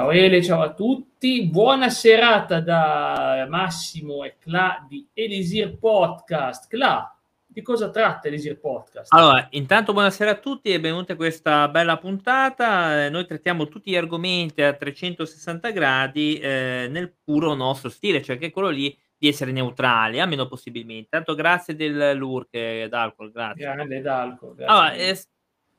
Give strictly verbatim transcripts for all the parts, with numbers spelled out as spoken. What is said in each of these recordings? Ciao Ele, ciao a tutti. Buona serata da Massimo e Cla di Elisir Podcast. Cla, di cosa tratta Elisir Podcast? Allora, intanto buonasera a tutti e benvenuti a questa bella puntata. Noi trattiamo tutti gli argomenti a trecentosessanta gradi eh, nel puro nostro stile, cioè che è quello lì di essere neutrali, a meno possibilmente. Tanto grazie del Lurk e d'Alcol, grazie. Grande d'Alcol, grazie. Allora, eh,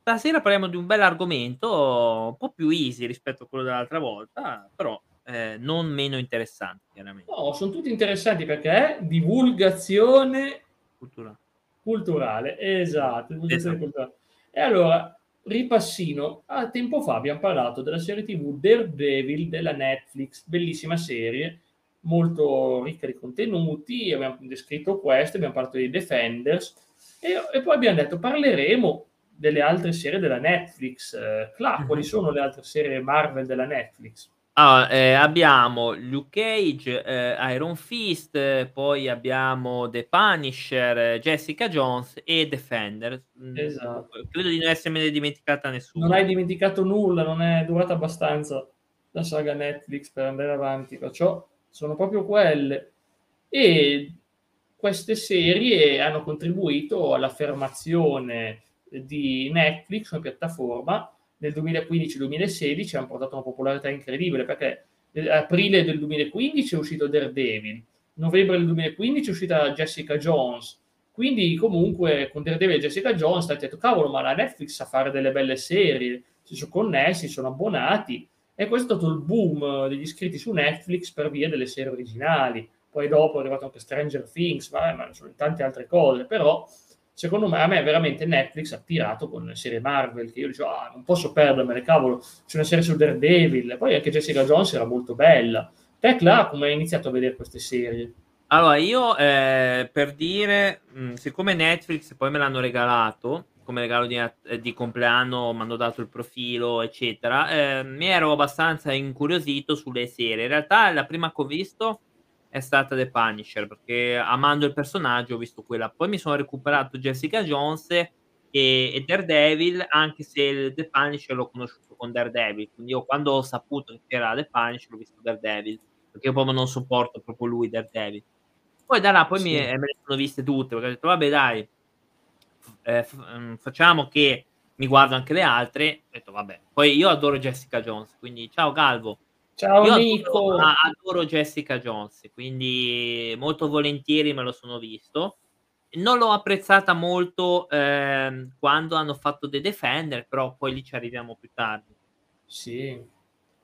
stasera parliamo di un bel argomento, un po' più easy rispetto a quello dell'altra volta, però eh, non meno interessanti, chiaramente. No, sono tutti interessanti perché è divulgazione culturale. Culturale, esatto, esatto. Culturale. E allora, ripassino, a tempo fa abbiamo parlato della serie tivù Daredevil della Netflix, bellissima serie, molto ricca di contenuti, abbiamo descritto questo, abbiamo parlato dei Defenders e, e poi abbiamo detto parleremo delle altre serie della Netflix. Cla, quali sono le altre serie Marvel della Netflix? Ah, eh, abbiamo Luke Cage, eh, Iron Fist, eh, poi abbiamo The Punisher, eh, Jessica Jones e Defenders. Esatto. Credo di non essermene dimenticata nessuno. Non hai dimenticato nulla, non è durata abbastanza la saga Netflix per andare avanti, perciò sono proprio quelle. E queste serie hanno contribuito all'affermazione di Netflix come piattaforma. Nel duemilaquindici duemilasedici hanno portato una popolarità incredibile, perché aprile del duemilaquindici è uscito Daredevil, novembre del duemilaquindici è uscita Jessica Jones, quindi comunque con Daredevil e Jessica Jones hanno detto cavolo, ma la Netflix sa fare delle belle serie, si sono connessi, sono abbonati, e questo è stato il boom degli iscritti su Netflix per via delle serie originali. Poi dopo è arrivato anche Stranger Things, vabbè, ma sono tante altre cose, però secondo me, a me veramente Netflix ha tirato con serie Marvel, che io dicevo, ah, non posso perdermene, cavolo, c'è una serie su Daredevil, poi anche Jessica Jones era molto bella. Te, Cla, come hai iniziato a vedere queste serie? Allora, io, eh, per dire, mh, siccome Netflix poi me l'hanno regalato, come regalo di, eh, di compleanno, mi hanno dato il profilo, eccetera, eh, mi ero abbastanza incuriosito sulle serie. In realtà la prima che ho visto è stata The Punisher, perché amando il personaggio ho visto quella. Poi mi sono recuperato Jessica Jones e, e Daredevil, anche se il The Punisher l'ho conosciuto con Daredevil, quindi io quando ho saputo che c'era The Punisher ho visto Daredevil, perché io proprio non sopporto proprio lui Daredevil. Poi da là poi sì. mi, me le sono viste tutte, perché ho detto vabbè dai, eh, f- facciamo che mi guardo anche le altre, ho detto vabbè. Poi io adoro Jessica Jones, quindi ciao Calvo. Ciao, io Nico. Adoro, adoro Jessica Jones, quindi molto volentieri me lo sono visto. Non l'ho apprezzata molto eh, quando hanno fatto The Defender, però poi lì ci arriviamo più tardi. Sì,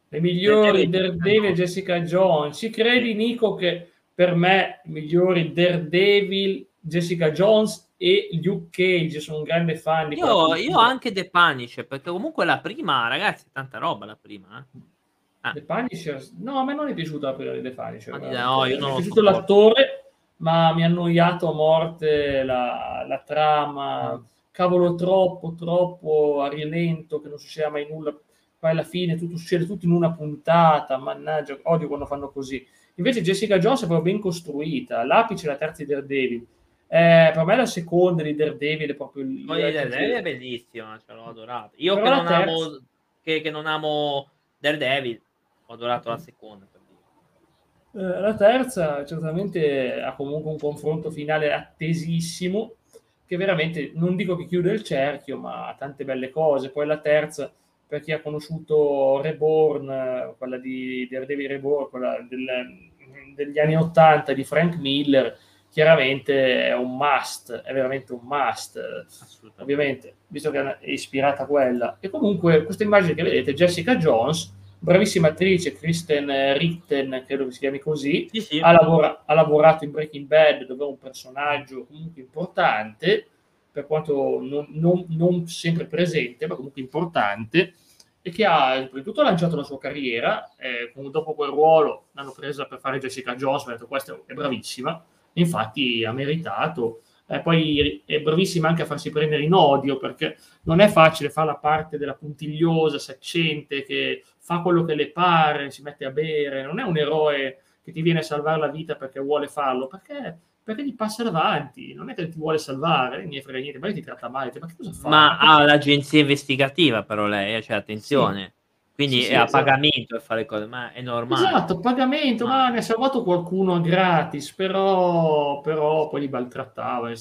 le migliori Daredevil e Jessica Jones. Ci credi Nico che per me i migliori Daredevil, Jessica Jones e Luke Cage? Sono un grande fan di io, io anche The Punisher, perché comunque la prima, ragazzi, è tanta roba la prima, eh. The Punisher? No, a me non è piaciuta la prima The Punisher. No, io non mi è piaciuto l'attore, ma mi ha annoiato a morte la, la trama. Mm. Cavolo, troppo, troppo a rilento, che non succedeva mai nulla. Poi alla fine tutto succede tutto in una puntata. Mannaggia, odio quando fanno così. Invece Jessica Jones è proprio ben costruita. L'apice è la terza di Daredevil. Eh, per me la seconda di Daredevil è proprio... Il, no, Daredevil è bellissima, ce l'ho adorata. Io che non, terza... amo, che, che non amo Daredevil, ho adorato la seconda. Per dire. eh, la terza certamente ha comunque un confronto finale attesissimo, che veramente non dico che chiude il cerchio, ma ha tante belle cose. Poi la terza, per chi ha conosciuto Reborn, quella di Daredevil Reborn, quella del, degli anni ottanta di Frank Miller, chiaramente è un must, è veramente un must, ovviamente, visto che è ispirata a quella. E comunque questa immagine che vedete, Jessica Jones, bravissima attrice, Kristen Ritter, credo che si chiami così, sì, sì. Ha, lavora- ha lavorato in Breaking Bad, dove è un personaggio comunque importante, per quanto non, non, non sempre presente, ma comunque importante, e che ha prima di tutto lanciato la sua carriera, eh, dopo quel ruolo l'hanno presa per fare Jessica Jones, mi ha detto questa è bravissima, infatti ha meritato. Eh, poi è bravissima anche a farsi prendere in odio, perché non è facile fare la parte della puntigliosa, saccente, che fa quello che le pare, si mette a bere, non è un eroe che ti viene a salvare la vita perché vuole farlo, perché, perché gli passa davanti, non è che ti vuole salvare, non gli frega niente, ma ti tratta male, ma che cosa fa? Ma ha l'agenzia investigativa però lei, cioè attenzione. Sì. Quindi sì, è sì, a esatto. pagamento per fare cose, ma è normale. Esatto, pagamento, ma, ma ne ha salvato qualcuno gratis, però, però poi li maltrattava.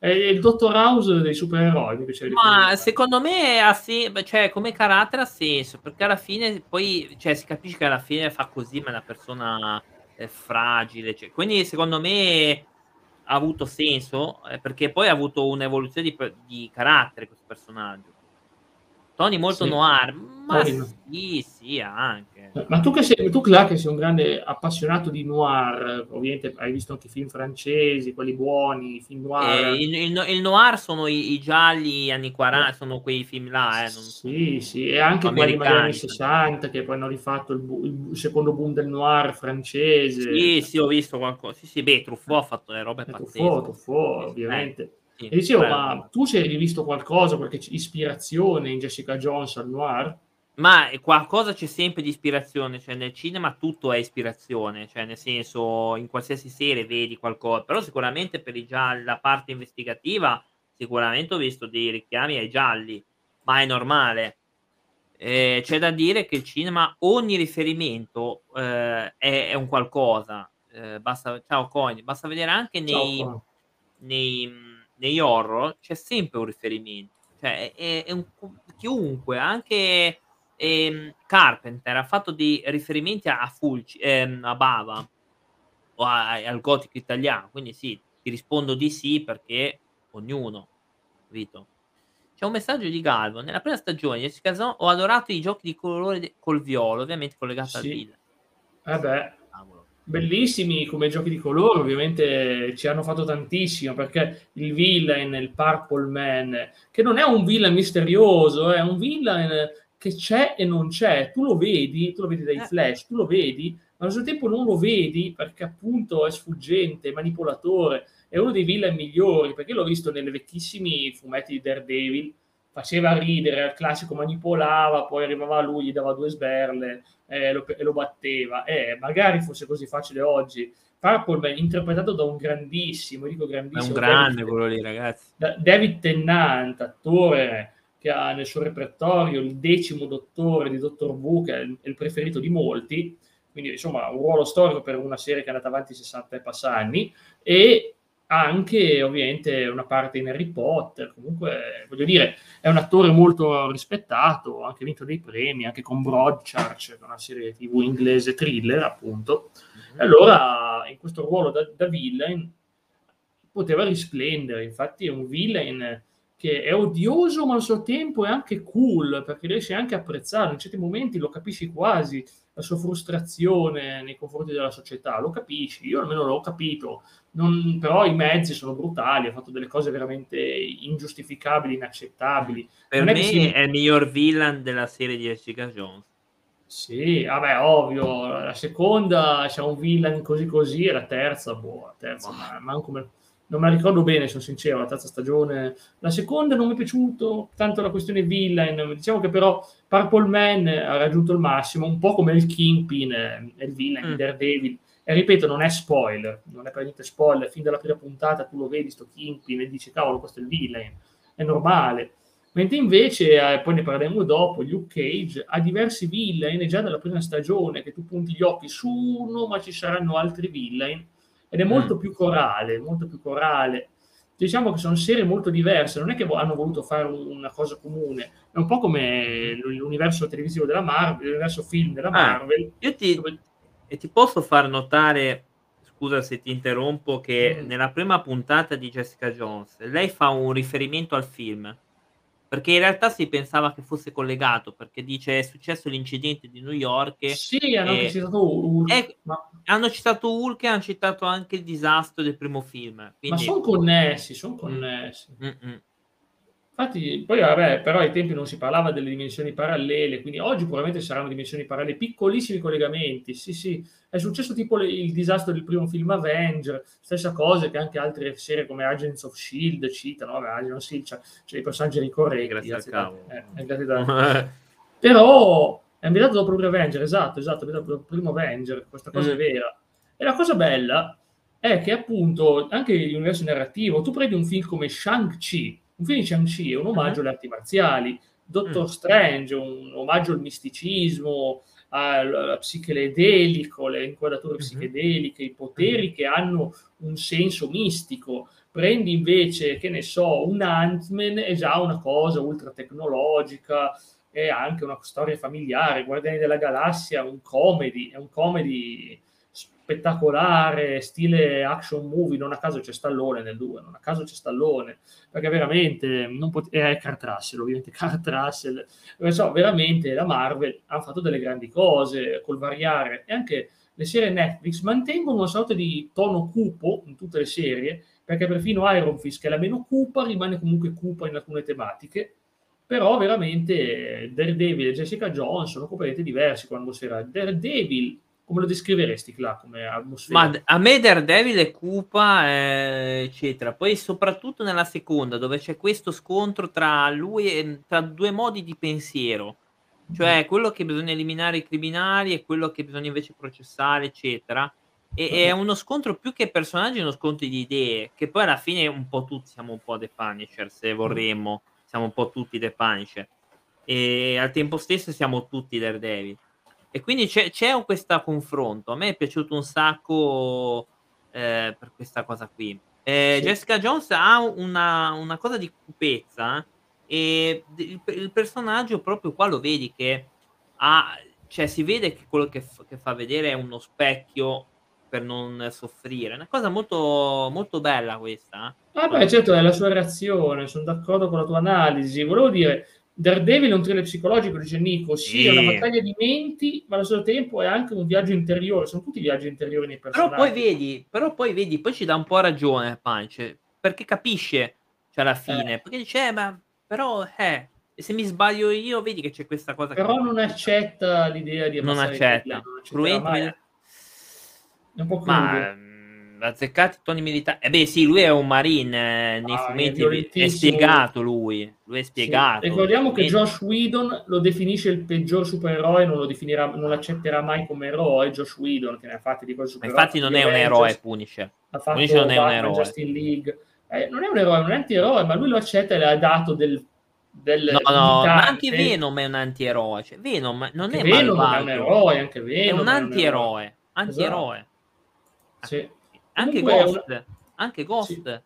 È il dottor House dei supereroi. Cioè, ma secondo me, assi- cioè, come carattere ha senso, perché alla fine poi cioè, si capisce che alla fine fa così, ma è una persona è fragile. Cioè. Quindi secondo me ha avuto senso, perché poi ha avuto un'evoluzione di, di carattere questo personaggio. Tony molto sì. noir, ma Tony. sì, sì, anche. Ma tu, che sei, tu Cla, che sei un grande appassionato di noir, ovviamente hai visto anche i film francesi, quelli buoni, film noir. Eh, il, il, il noir sono i, i gialli anni quaranta, sono quei film là. Eh, non sì, sì, e anche quelli degli anni sessanta, che poi hanno rifatto il, bu- il secondo boom del noir francese. Sì, sì, ho visto qualcosa. Sì, sì, beh, Truffaut ha fatto le robe pazzesche. Truffaut, Truffaut, ovviamente. Eh. Sì, e dicevo, bello. Ma tu ci hai rivisto qualcosa, qualche ispirazione in Jessica Jones al noir? Ma qualcosa c'è sempre di ispirazione, cioè nel cinema tutto è ispirazione, cioè nel senso in qualsiasi serie vedi qualcosa, però sicuramente per i gialli, la parte investigativa sicuramente ho visto dei richiami ai gialli, ma è normale. Eh, c'è da dire che il cinema, ogni riferimento eh, è, è un qualcosa, eh, basta, ciao Coin, basta vedere anche nei... nei negli horror c'è sempre un riferimento, cioè è, è un, chiunque, anche è, Carpenter ha fatto dei riferimenti a, a Fulci, eh, a Bava o a, al gotico italiano, quindi sì, ti rispondo di sì perché ognuno, capito? C'è un messaggio di Galvo: nella prima stagione di Jessica Jones ho adorato i giochi di colore de- col viola, ovviamente collegato sì. al video. Vabbè, bellissimi come giochi di colore, ovviamente ci hanno fatto tantissimo, perché il villain, il Purple Man, che non è un villain misterioso, è un villain che c'è e non c'è, tu lo vedi, tu lo vedi dai flash, tu lo vedi, ma allo stesso tempo non lo vedi perché appunto è sfuggente, manipolatore, è uno dei villain migliori, perché l'ho visto nelle vecchissimi fumetti di Daredevil, faceva ridere, al classico manipolava, poi arrivava lui, gli dava due sberle eh, lo, e lo batteva. Eh, magari fosse così facile oggi. Purple Man, interpretato da un grandissimo, dico grandissimo. È un grande David, quello lì, ragazzi. Da David Tennant, attore che ha nel suo repertorio il decimo dottore di Dottor Who, che è il, è il preferito di molti, quindi insomma un ruolo storico per una serie che è andata avanti sessanta e passanni, e anche ovviamente una parte in Harry Potter, comunque voglio dire è un attore molto rispettato, ha anche vinto dei premi, anche con Broadchurch, una serie tv inglese thriller appunto, mm-hmm. Allora in questo ruolo da, da villain poteva risplendere, infatti è un villain che è odioso ma al suo tempo è anche cool, perché riesci anche a apprezzarlo, in certi momenti lo capisci quasi, la sua frustrazione nei confronti della società, lo capisci, io almeno l'ho capito, non, però i mezzi sono brutali, ha fatto delle cose veramente ingiustificabili, inaccettabili. Per non me è, si... è il miglior villain della serie di Jessica Jones. Sì, vabbè, ovvio, la seconda c'è un villain così così e la terza, boh, la terza, oh. ma, manco me... non me la ricordo bene, sono sincero, la terza stagione. La seconda non mi è piaciuto tanto la questione villain, diciamo che però Purple Man ha raggiunto il massimo, un po' come il Kingpin, il villain, mm. il Daredevil. E ripeto, non è spoiler, non è per niente spoiler, fin dalla prima puntata tu lo vedi sto Kingpin e dici cavolo, questo è il villain, è normale, mentre invece eh, poi ne parleremo dopo, Luke Cage ha diversi villain e già dalla prima stagione che tu punti gli occhi su uno ma ci saranno altri villain ed è molto mm. più corale, molto più corale, diciamo che sono serie molto diverse, non è che hanno voluto fare una cosa comune, è un po' come l'universo televisivo della Marvel, l'universo film della Marvel. Ah, io ti... dove... E ti posso far notare, scusa se ti interrompo, che mm. nella prima puntata di Jessica Jones lei fa un riferimento al film, perché in realtà si pensava che fosse collegato, perché dice è successo l'incidente di New York. Sì, hanno e, citato Hulk. E, ma... Hanno citato Hulk e hanno citato anche il disastro del primo film. Quindi... Ma sono connessi, sono connessi. Mm-mm. Infatti, poi vabbè, però ai tempi non si parlava delle dimensioni parallele, quindi oggi probabilmente saranno dimensioni parallele, piccolissimi collegamenti, sì sì, è successo tipo le, il disastro del primo film Avenger, stessa cosa che anche altre serie come Agents of S H I E L D citano, vabbè, Agents of S H I E L D c'è, c'è i personaggi ricorrenti. Grazie al eh, grazie da... Però è ambientato dopo il primo Avenger, esatto, esatto, dopo il primo Avenger, questa cosa mm. è vera. E la cosa bella è che appunto anche l'universo narrativo, tu prendi un film come Shang-Chi, un film di Shang-Chi è un omaggio alle arti marziali, Doctor mm. Strange, un omaggio al misticismo, al psichedelico, le inquadrature mm-hmm. psichedeliche, i poteri mm-hmm. che hanno un senso mistico. Prendi invece, che ne so, un Ant-Man, è già una cosa ultra tecnologica, è anche una storia familiare. Guardiani della Galassia è un comedy, è un comedy spettacolare, stile action movie, non a caso c'è Stallone nel due, non a caso c'è Stallone, perché veramente non pot- eh, Kurt Russell, ovviamente Kurt Russell, so, veramente la Marvel ha fatto delle grandi cose col variare, e anche le serie Netflix mantengono una sorta di tono cupo in tutte le serie, perché perfino Iron Fist, che è la meno cupa, rimane comunque cupa in alcune tematiche, però veramente Daredevil e Jessica Jones sono completamente diversi quando si era Daredevil. Come lo descriveresti, Cla, come atmosfera? Ma a me Daredevil è cupa, eh, eccetera. Poi soprattutto nella seconda, dove c'è questo scontro tra lui e tra due modi di pensiero, cioè quello che bisogna eliminare i criminali e quello che bisogna invece processare, eccetera. E okay. è uno scontro più che personaggi, è uno scontro di idee, che poi alla fine un po' tutti siamo un po' The Punisher, se vorremmo, siamo un po' tutti The Punisher. E al tempo stesso siamo tutti Daredevil. E quindi c'è, c'è questo confronto. A me è piaciuto un sacco eh, per questa cosa qui. Eh, sì. Jessica Jones ha una, una cosa di cupezza, eh, e il, il personaggio proprio qua lo vedi che ha, cioè si vede che quello che, f- che fa vedere è uno specchio per non soffrire. È una cosa molto, molto bella questa. Ah beh, certo, è la sua reazione. Sono d'accordo con la tua analisi. Volevo dire... Daredevil è un thriller psicologico, dice Nico, sì, sì, è una battaglia di menti, ma allo stesso tempo è anche un viaggio interiore, sono tutti viaggi interiori nei personaggi. Però poi vedi, però poi vedi, poi ci dà un po' ragione Punch, perché capisce, cioè alla fine, eh. perché dice, eh, ma però, eh, se mi sbaglio io, vedi che c'è questa cosa. Però che non accetta l'idea di ammazzare. Non accetta. Cruente, mai. È un po' crudo. Ma... azzeccati toni militari, eh beh sì, lui è un marine, eh, nei ah, fumetti è, è spiegato lui, lui è spiegato. Sì. Ricordiamo che Joss Whedon lo definisce il peggior supereroe, non lo definirà, non lo accetterà mai come eroe. Joss Whedon, che ne ha fatti di cose supereroi, infatti non è un eroe. Punisher, Punisher non è un eroe. Justin League, eh, non è un eroe, non è un antieroe, ma lui lo accetta e le ha dato del Del, no, no, ma anche Venom è un antieroe, cioè, Venom non è, Venom è un eroe, anche Venom è un antieroe, antieroe. Sì. Anche Ghost, una... anche Ghost, sì.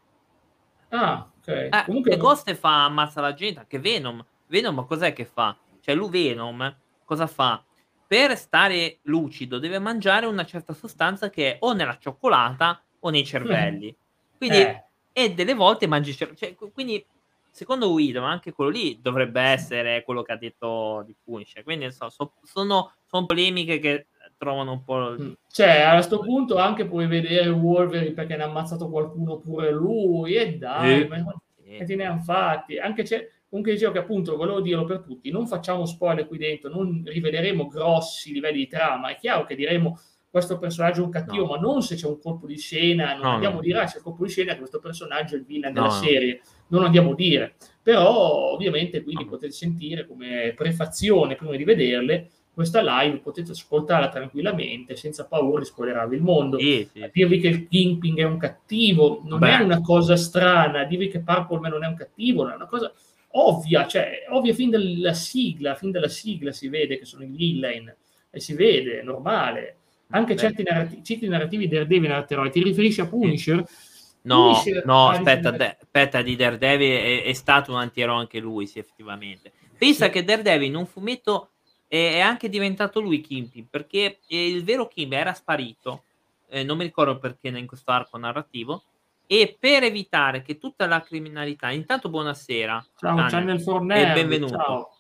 Ah, ok. Ah, comunque Ghost fa, ammazza la gente. Anche Venom, Venom, ma cos'è che fa? Cioè lui Venom, cosa fa? Per stare lucido deve mangiare una certa sostanza che è o nella cioccolata o nei cervelli. Mm. Quindi eh. e delle volte mangi cioè, quindi secondo Guido, ma anche quello lì dovrebbe essere quello che ha detto di Punisher. Quindi non so, so, sono, sono polemiche che trovano un po'... Cioè, a questo punto anche puoi vedere Wolverine perché ne ha ammazzato qualcuno pure lui, e dai, eh, ma eh. te ne hanno fatti. Anche c'è, comunque dicevo che appunto, volevo dirlo per tutti, non facciamo spoiler qui dentro, non riveleremo grossi livelli di trama, è chiaro che diremo questo personaggio è un cattivo, no. ma non se c'è un colpo di scena, non no, andiamo no. a dire ah, c'è il colpo di scena che questo personaggio è il villain no. della serie, non andiamo a dire. Però ovviamente quindi no. potete sentire come prefazione prima di vederle questa live, potete ascoltarla tranquillamente senza paura di spoilerarvi il mondo. Sì, sì. Dirvi che il Kingpin è un cattivo non Beh. è una cosa strana, dirvi che Purple Man non è un cattivo è una cosa ovvia, cioè ovvia fin dalla sigla, fin dalla sigla si vede che sono i villain, e si vede, è normale. Anche Beh. certi narrati- certi narrativi Daredevil narrativi, ti riferisci a Punisher? No, Punisher no, aspetta, di... aspetta, di Daredevil è, è stato un antieroe anche lui, sì, effettivamente. Pensa sì. che Daredevil in un fumetto è anche diventato lui Kingpin, perché il vero Kingpin era sparito, eh, non mi ricordo perché in questo arco narrativo, e per evitare che tutta la criminalità, intanto buonasera ciao, Channel Fornelli, e benvenuto ciao.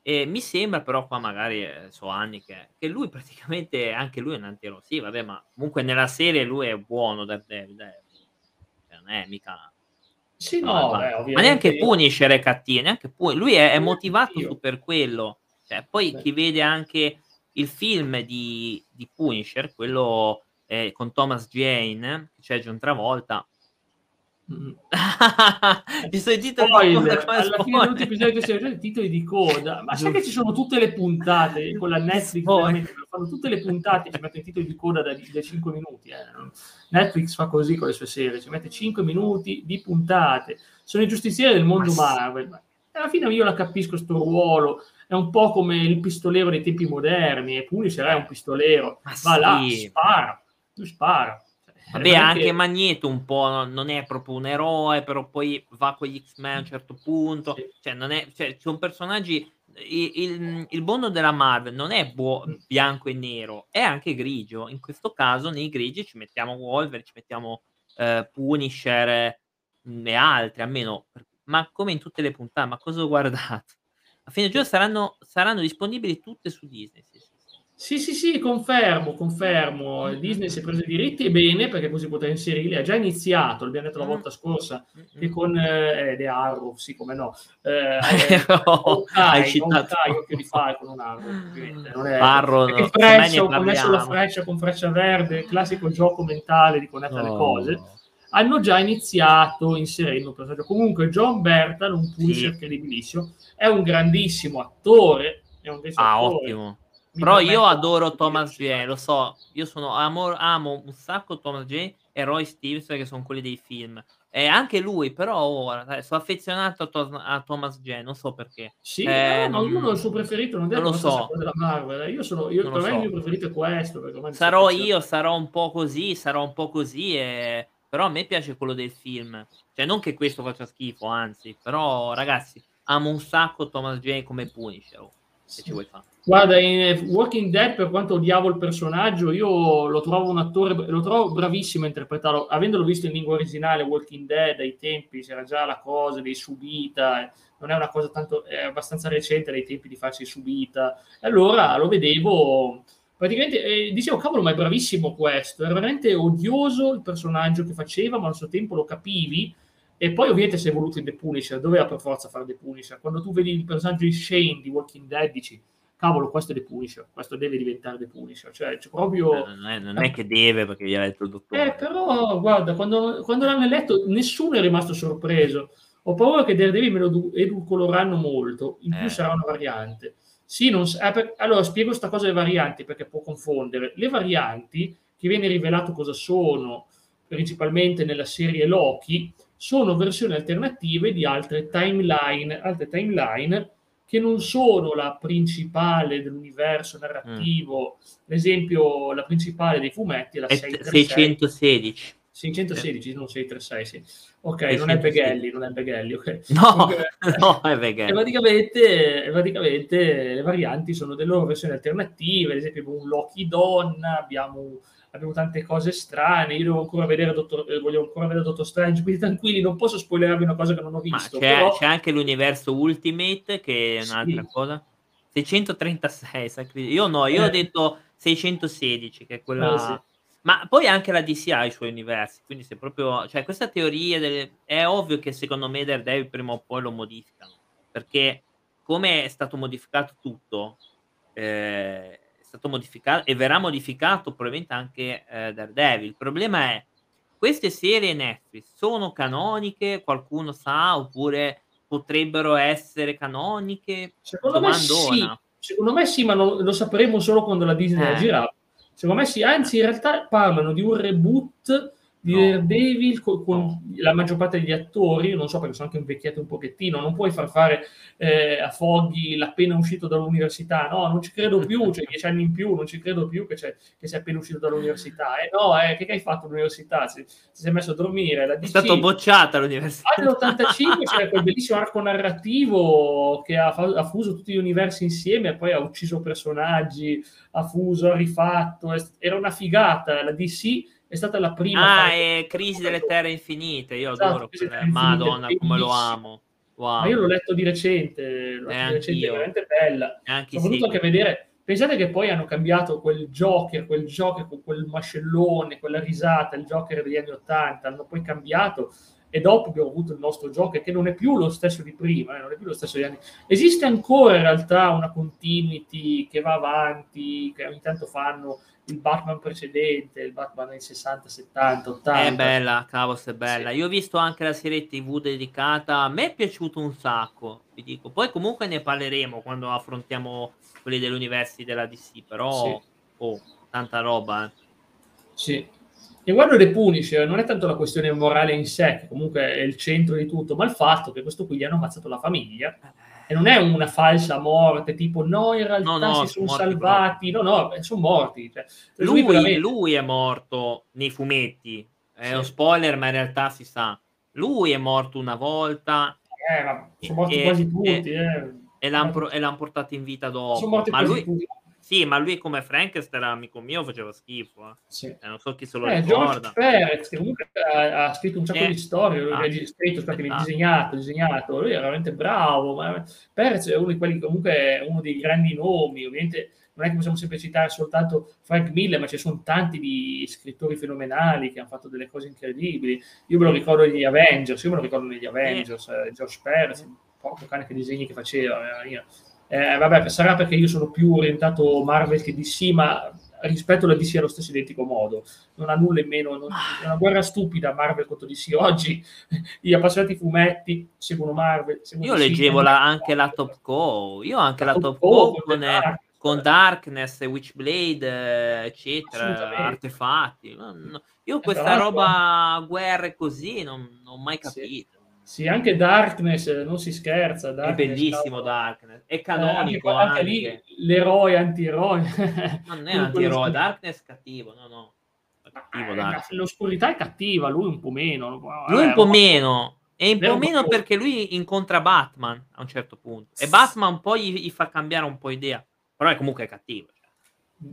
Eh, mi sembra però qua magari eh, so anni che, che lui praticamente anche lui è un antieroe, sì vabbè, ma comunque nella serie lui è buono da, da, da, non è mica sì, no, no, beh, ovviamente... ma neanche Punisher è cattivo, neanche Pun- lui è, è motivato su per quello. Cioè, poi Beh. chi vede anche il film di, di Punisher, quello eh, con Thomas Jane, c'è cioè John Travolta. Mm. Ci sono i titoli poi, di coda. Alla fine tutti episodi sono i titoli di coda. Ma sai che ci sono tutte le puntate con la Netflix? Fanno tutte le puntate, ci mettono i titoli di coda da, da cinque minuti. Eh. Netflix fa così con le sue serie, ci mette cinque minuti di puntate. Sono i giustizieri del mondo ma Marvel. alla fine io la capisco sto ruolo, è un po' come il pistolero dei tempi moderni, e Punisher è un pistolero, ma va sì. là, spara, tu spara. Vabbè, veramente... anche Magneto un po' non è proprio un eroe, però poi va con gli X-Men a un certo punto, sì. cioè non è, cioè sono personaggi, il, il, il mondo della Marvel non è bo- bianco e nero, è anche grigio, in questo caso nei grigi ci mettiamo Wolverine, ci mettiamo eh, Punisher eh, e altri, almeno, ma come in tutte le puntate, ma cosa ho guardato? A fine giorno saranno, saranno disponibili tutte su Disney, sì. Sì, sì, sì, confermo, confermo. Disney si è preso i diritti e bene, perché così potrà inserirli. Ha già iniziato, l'abbiamo detto la volta scorsa, che con eh, The Arrow, sì, come no. Eh, oh, hai citato. Occhio di Falco, non Arrow. Non è, Arrow, no. Freccia, ho connesso la freccia con freccia verde, classico gioco mentale di connettere oh. le cose. Hanno già iniziato inserendo un personaggio. Comunque John Bernthal, un Punisher che è bellissimo, è un grandissimo attore. È un ah, attore. Ottimo. Mi però io adoro Thomas Jane, lo so, io sono amo, amo un sacco Thomas Jane e Roy Stevens, che sono quelli dei film, e anche lui, però ora sono affezionato a, to- a Thomas Jane, non so perché. Sì, eh, no, non... uno è il suo preferito, non è non lo so. Della Marvel. Io sono, io, per me so. Il mio preferito è questo. Sarò io, sarò un po' così, sarò un po' così, e... però a me piace quello del film. Cioè, non che questo faccia schifo, anzi, però ragazzi, amo un sacco Thomas Jane come Punisher. Se ci vuoi fare. Guarda, in Walking Dead, per quanto odiavo il personaggio, io lo trovo un attore, lo trovo bravissimo a interpretarlo, avendolo visto in lingua originale Walking Dead ai tempi, c'era già la cosa dei subita, non è una cosa tanto, è abbastanza recente dai tempi di farsi subita, allora lo vedevo praticamente, eh, dicevo cavolo, ma è bravissimo questo, era veramente odioso il personaggio che faceva, ma al suo tempo lo capivi. E poi ovviamente si è voluto in The Punisher, doveva per forza fare The Punisher. Quando tu vedi il personaggio di Shane di Walking Dead dici, cavolo, questo è The Punisher, questo deve diventare The Punisher. Cioè, c'è proprio... No, non, è, non è che deve, perché gli ha detto il dottore. Eh, però, guarda, quando, quando l'hanno letto nessuno è rimasto sorpreso. Ho paura che Daredevil me lo edulcoreranno molto, in più eh. sarà una variante. Sì, non, eh, per, allora, spiego sta cosa delle varianti, perché può confondere. Le varianti, che viene rivelato cosa sono, principalmente nella serie Loki, sono versioni alternative di altre timeline, altre timeline che non sono la principale dell'universo narrativo, mm. ad esempio la principale dei fumetti è la seicentosedici. seicentosedici, eh. Non sei tre sei, sì. Ok, seicentosedici. Non è Beghelli, non è Beghelli, ok. No, okay. No, è Beghelli. E praticamente, e praticamente le varianti sono delle loro versioni alternative, ad esempio abbiamo un Loki donna, abbiamo... abbiamo tante cose strane, io devo ancora vedere Dottor, eh, voglio ancora vedere Dottor Strange, quindi tranquilli, non posso spoilerarvi una cosa che non ho visto. Ma c'è, però... c'è anche l'universo Ultimate, che è un'altra sì. cosa. seicentotrentasei, sacri... io no, io eh. ho detto seicentosedici, che è quella... Eh, sì. Ma poi anche la D C ha i suoi universi, quindi se proprio... Cioè, questa teoria delle... è ovvio che secondo me Daredevil prima o poi lo modificano, perché come è stato modificato tutto... Eh... stato modificato e verrà modificato probabilmente anche eh, Daredevil. Il problema è queste serie Netflix sono canoniche, qualcuno sa, oppure potrebbero essere canoniche? Secondo me sì, secondo me sì, ma lo, lo sapremo solo quando la Disney eh. la girerà. Secondo me sì, anzi in realtà parlano di un reboot di no. Daredevil con, con no. la maggior parte degli attori, non so perché sono anche invecchiati un pochettino, non puoi far fare eh, a Foggy l'appena uscito dall'università, no, non ci credo più, cioè dieci anni in più, non ci credo più che, c'è, che sei appena uscito dall'università, eh no, eh, che hai fatto all'università, ti sei messo a dormire, la D C, è stato bocciata all'università. Nell'ottantacinque c'era quel bellissimo arco narrativo che ha, ha fuso tutti gli universi insieme e poi ha ucciso personaggi, ha fuso, ha rifatto, era una figata, la D C è stata la prima. Ah, è Crisi delle Terre Infinite, io esatto, adoro quella, Madonna, come lo amo. Wow. Ma io l'ho letto di recente, l'ho letto di recente, è veramente bella. Anche ho voluto sì. anche vedere, pensate che poi hanno cambiato quel Joker, quel Joker con quel mascellone, quella risata, il Joker degli anni ottanta, hanno poi cambiato e dopo abbiamo avuto il nostro Joker che non è più lo stesso di prima, eh, non è più lo stesso di anni. Esiste ancora in realtà una continuity che va avanti, che ogni tanto fanno il Batman precedente, il Batman del sessanta, settanta, ottanta. È bella, cavolo, è bella. Sì. Io ho visto anche la serie tivù dedicata, a me è piaciuto un sacco, vi dico. Poi comunque ne parleremo quando affrontiamo quelli degli universi della D C, però sì. oh, tanta roba. Eh. Sì. Riguardo The Punisher, non è tanto la questione morale in sé, che comunque è il centro di tutto, ma il fatto che questo qui gli hanno ammazzato la famiglia. E non è una falsa morte, tipo no, in realtà no, no, si sono, sono salvati, no, no, sono morti. Cioè, lui, lui, veramente... lui è morto nei fumetti, è sì. uno spoiler, ma in realtà si sa. Lui è morto una volta. Eh, ma sono morti e, quasi tutti. E, eh. e l'hanno l'han portato in vita dopo. Sono morti ma quasi lui... tutti. Sì, ma lui come Frankenstein, amico mio, faceva schifo. Eh. Sì. Eh, non so chi se lo eh, ricorda. George Perez, che comunque ha, ha scritto un sacco eh, di storie, ah, ha scritto, ah, ah, disegnato, disegnato, lui era veramente bravo. Ma Perez è uno di quelli, comunque è uno dei grandi nomi, ovviamente non è che possiamo sempre citare soltanto Frank Miller, ma ci sono tanti di scrittori fenomenali che hanno fatto delle cose incredibili. Io me lo ricordo negli Avengers, io me lo ricordo negli Avengers, eh. George Perez, un porco cane che disegni che faceva, veramente. Eh, vabbè, sarà perché io sono più orientato Marvel che D C, ma rispetto alla D C allo stesso identico modo. Non ha nulla in meno, non, è una guerra stupida Marvel contro D C. Oggi gli appassionati fumetti seguono Marvel. Seguono io D C, leggevo la, anche la Top Co. Io anche la, la Top Co con, con, Dark, con Darkness, Witchblade, eccetera, artefatti. No, no. Io questa roba guerre così non, non ho mai capito. Sì. Sì, anche Darkness, non si scherza. Darkness, è bellissimo, no? Darkness. È canonico. Eh, anche, anche lì l'eroe anti-eroe. Non è anti-eroe, Darkness è cattivo, no, no. Cattivo, eh, l'oscurità è cattiva, lui un po' meno. Vabbè, lui un po' meno. E un po' meno perché lui incontra Batman a un certo punto. E Batman poi gli, gli fa cambiare un po' idea. Però è comunque è cattivo. Cioè.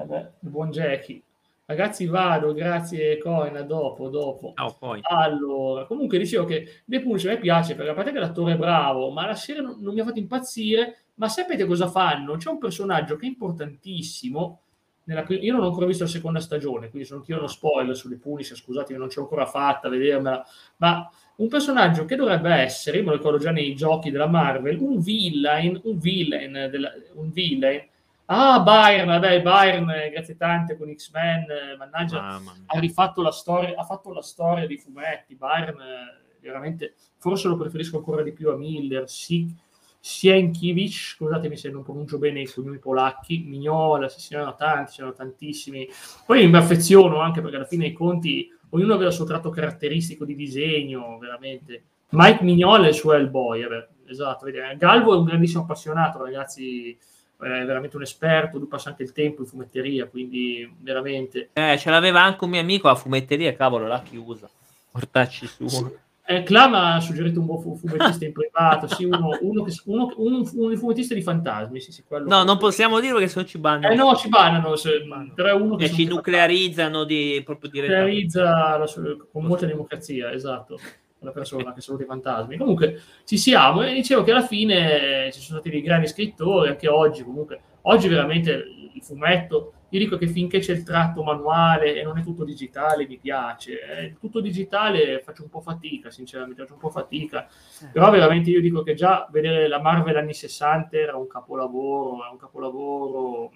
Eh, beh, buon Jackie. Ragazzi vado, grazie Coina, dopo, dopo. Oh, poi. Allora, comunque dicevo che The Punisher a me piace perché a parte che l'attore è bravo, ma la serie non, non mi ha fatto impazzire, ma sapete cosa fanno? C'è un personaggio che è importantissimo, nella, io non ho ancora visto la seconda stagione, quindi sono anch'io uno spoiler su The Punisher, scusatemi, non ci ho ancora fatta vedermela, ma un personaggio che dovrebbe essere, io me lo ricordo già nei giochi della Marvel, un villain, un villain, della, un villain, ah, Byron, vabbè, Byron, grazie tante con X-Men, eh, mannaggia, Mamma ha rifatto la storia, ha fatto la storia dei fumetti, Byron, eh, veramente, forse lo preferisco ancora di più a Miller, si, Sienkiewicz, scusatemi se non pronuncio bene i cognomi polacchi, Mignola, se ne hanno tanti, ce ne hanno tantissimi, poi mi affeziono anche perché alla fine dei conti ognuno aveva il suo tratto caratteristico di disegno, veramente, Mike Mignola e il suo Hellboy, vabbè, esatto, vedi. Galvo è un grandissimo appassionato, ragazzi, è veramente un esperto, lui passa anche il tempo in fumetteria, quindi veramente eh, ce l'aveva anche un mio amico a fumetteria, cavolo, l'ha chiusa, portacci su sì. eh, Cla mi ha suggerito un buon fu- fumettista in privato, sì, uno, uno, che, uno, un, un fumettista di fantasmi, sì, sì, quello no, che... non possiamo dirlo che se no ci bannano, eh no, ci bannano, se... però è uno che, che ci nuclearizzano di, proprio nuclearizza la, con molta democrazia, esatto, la persona che sono dei fantasmi. Comunque ci siamo e dicevo che alla fine ci sono stati dei grandi scrittori anche oggi, comunque oggi veramente il fumetto, io dico che finché c'è il tratto manuale e non è tutto digitale mi piace, è tutto digitale faccio un po' fatica, sinceramente faccio un po' fatica, però veramente io dico che già vedere la Marvel anni sessanta era un capolavoro, era un capolavoro,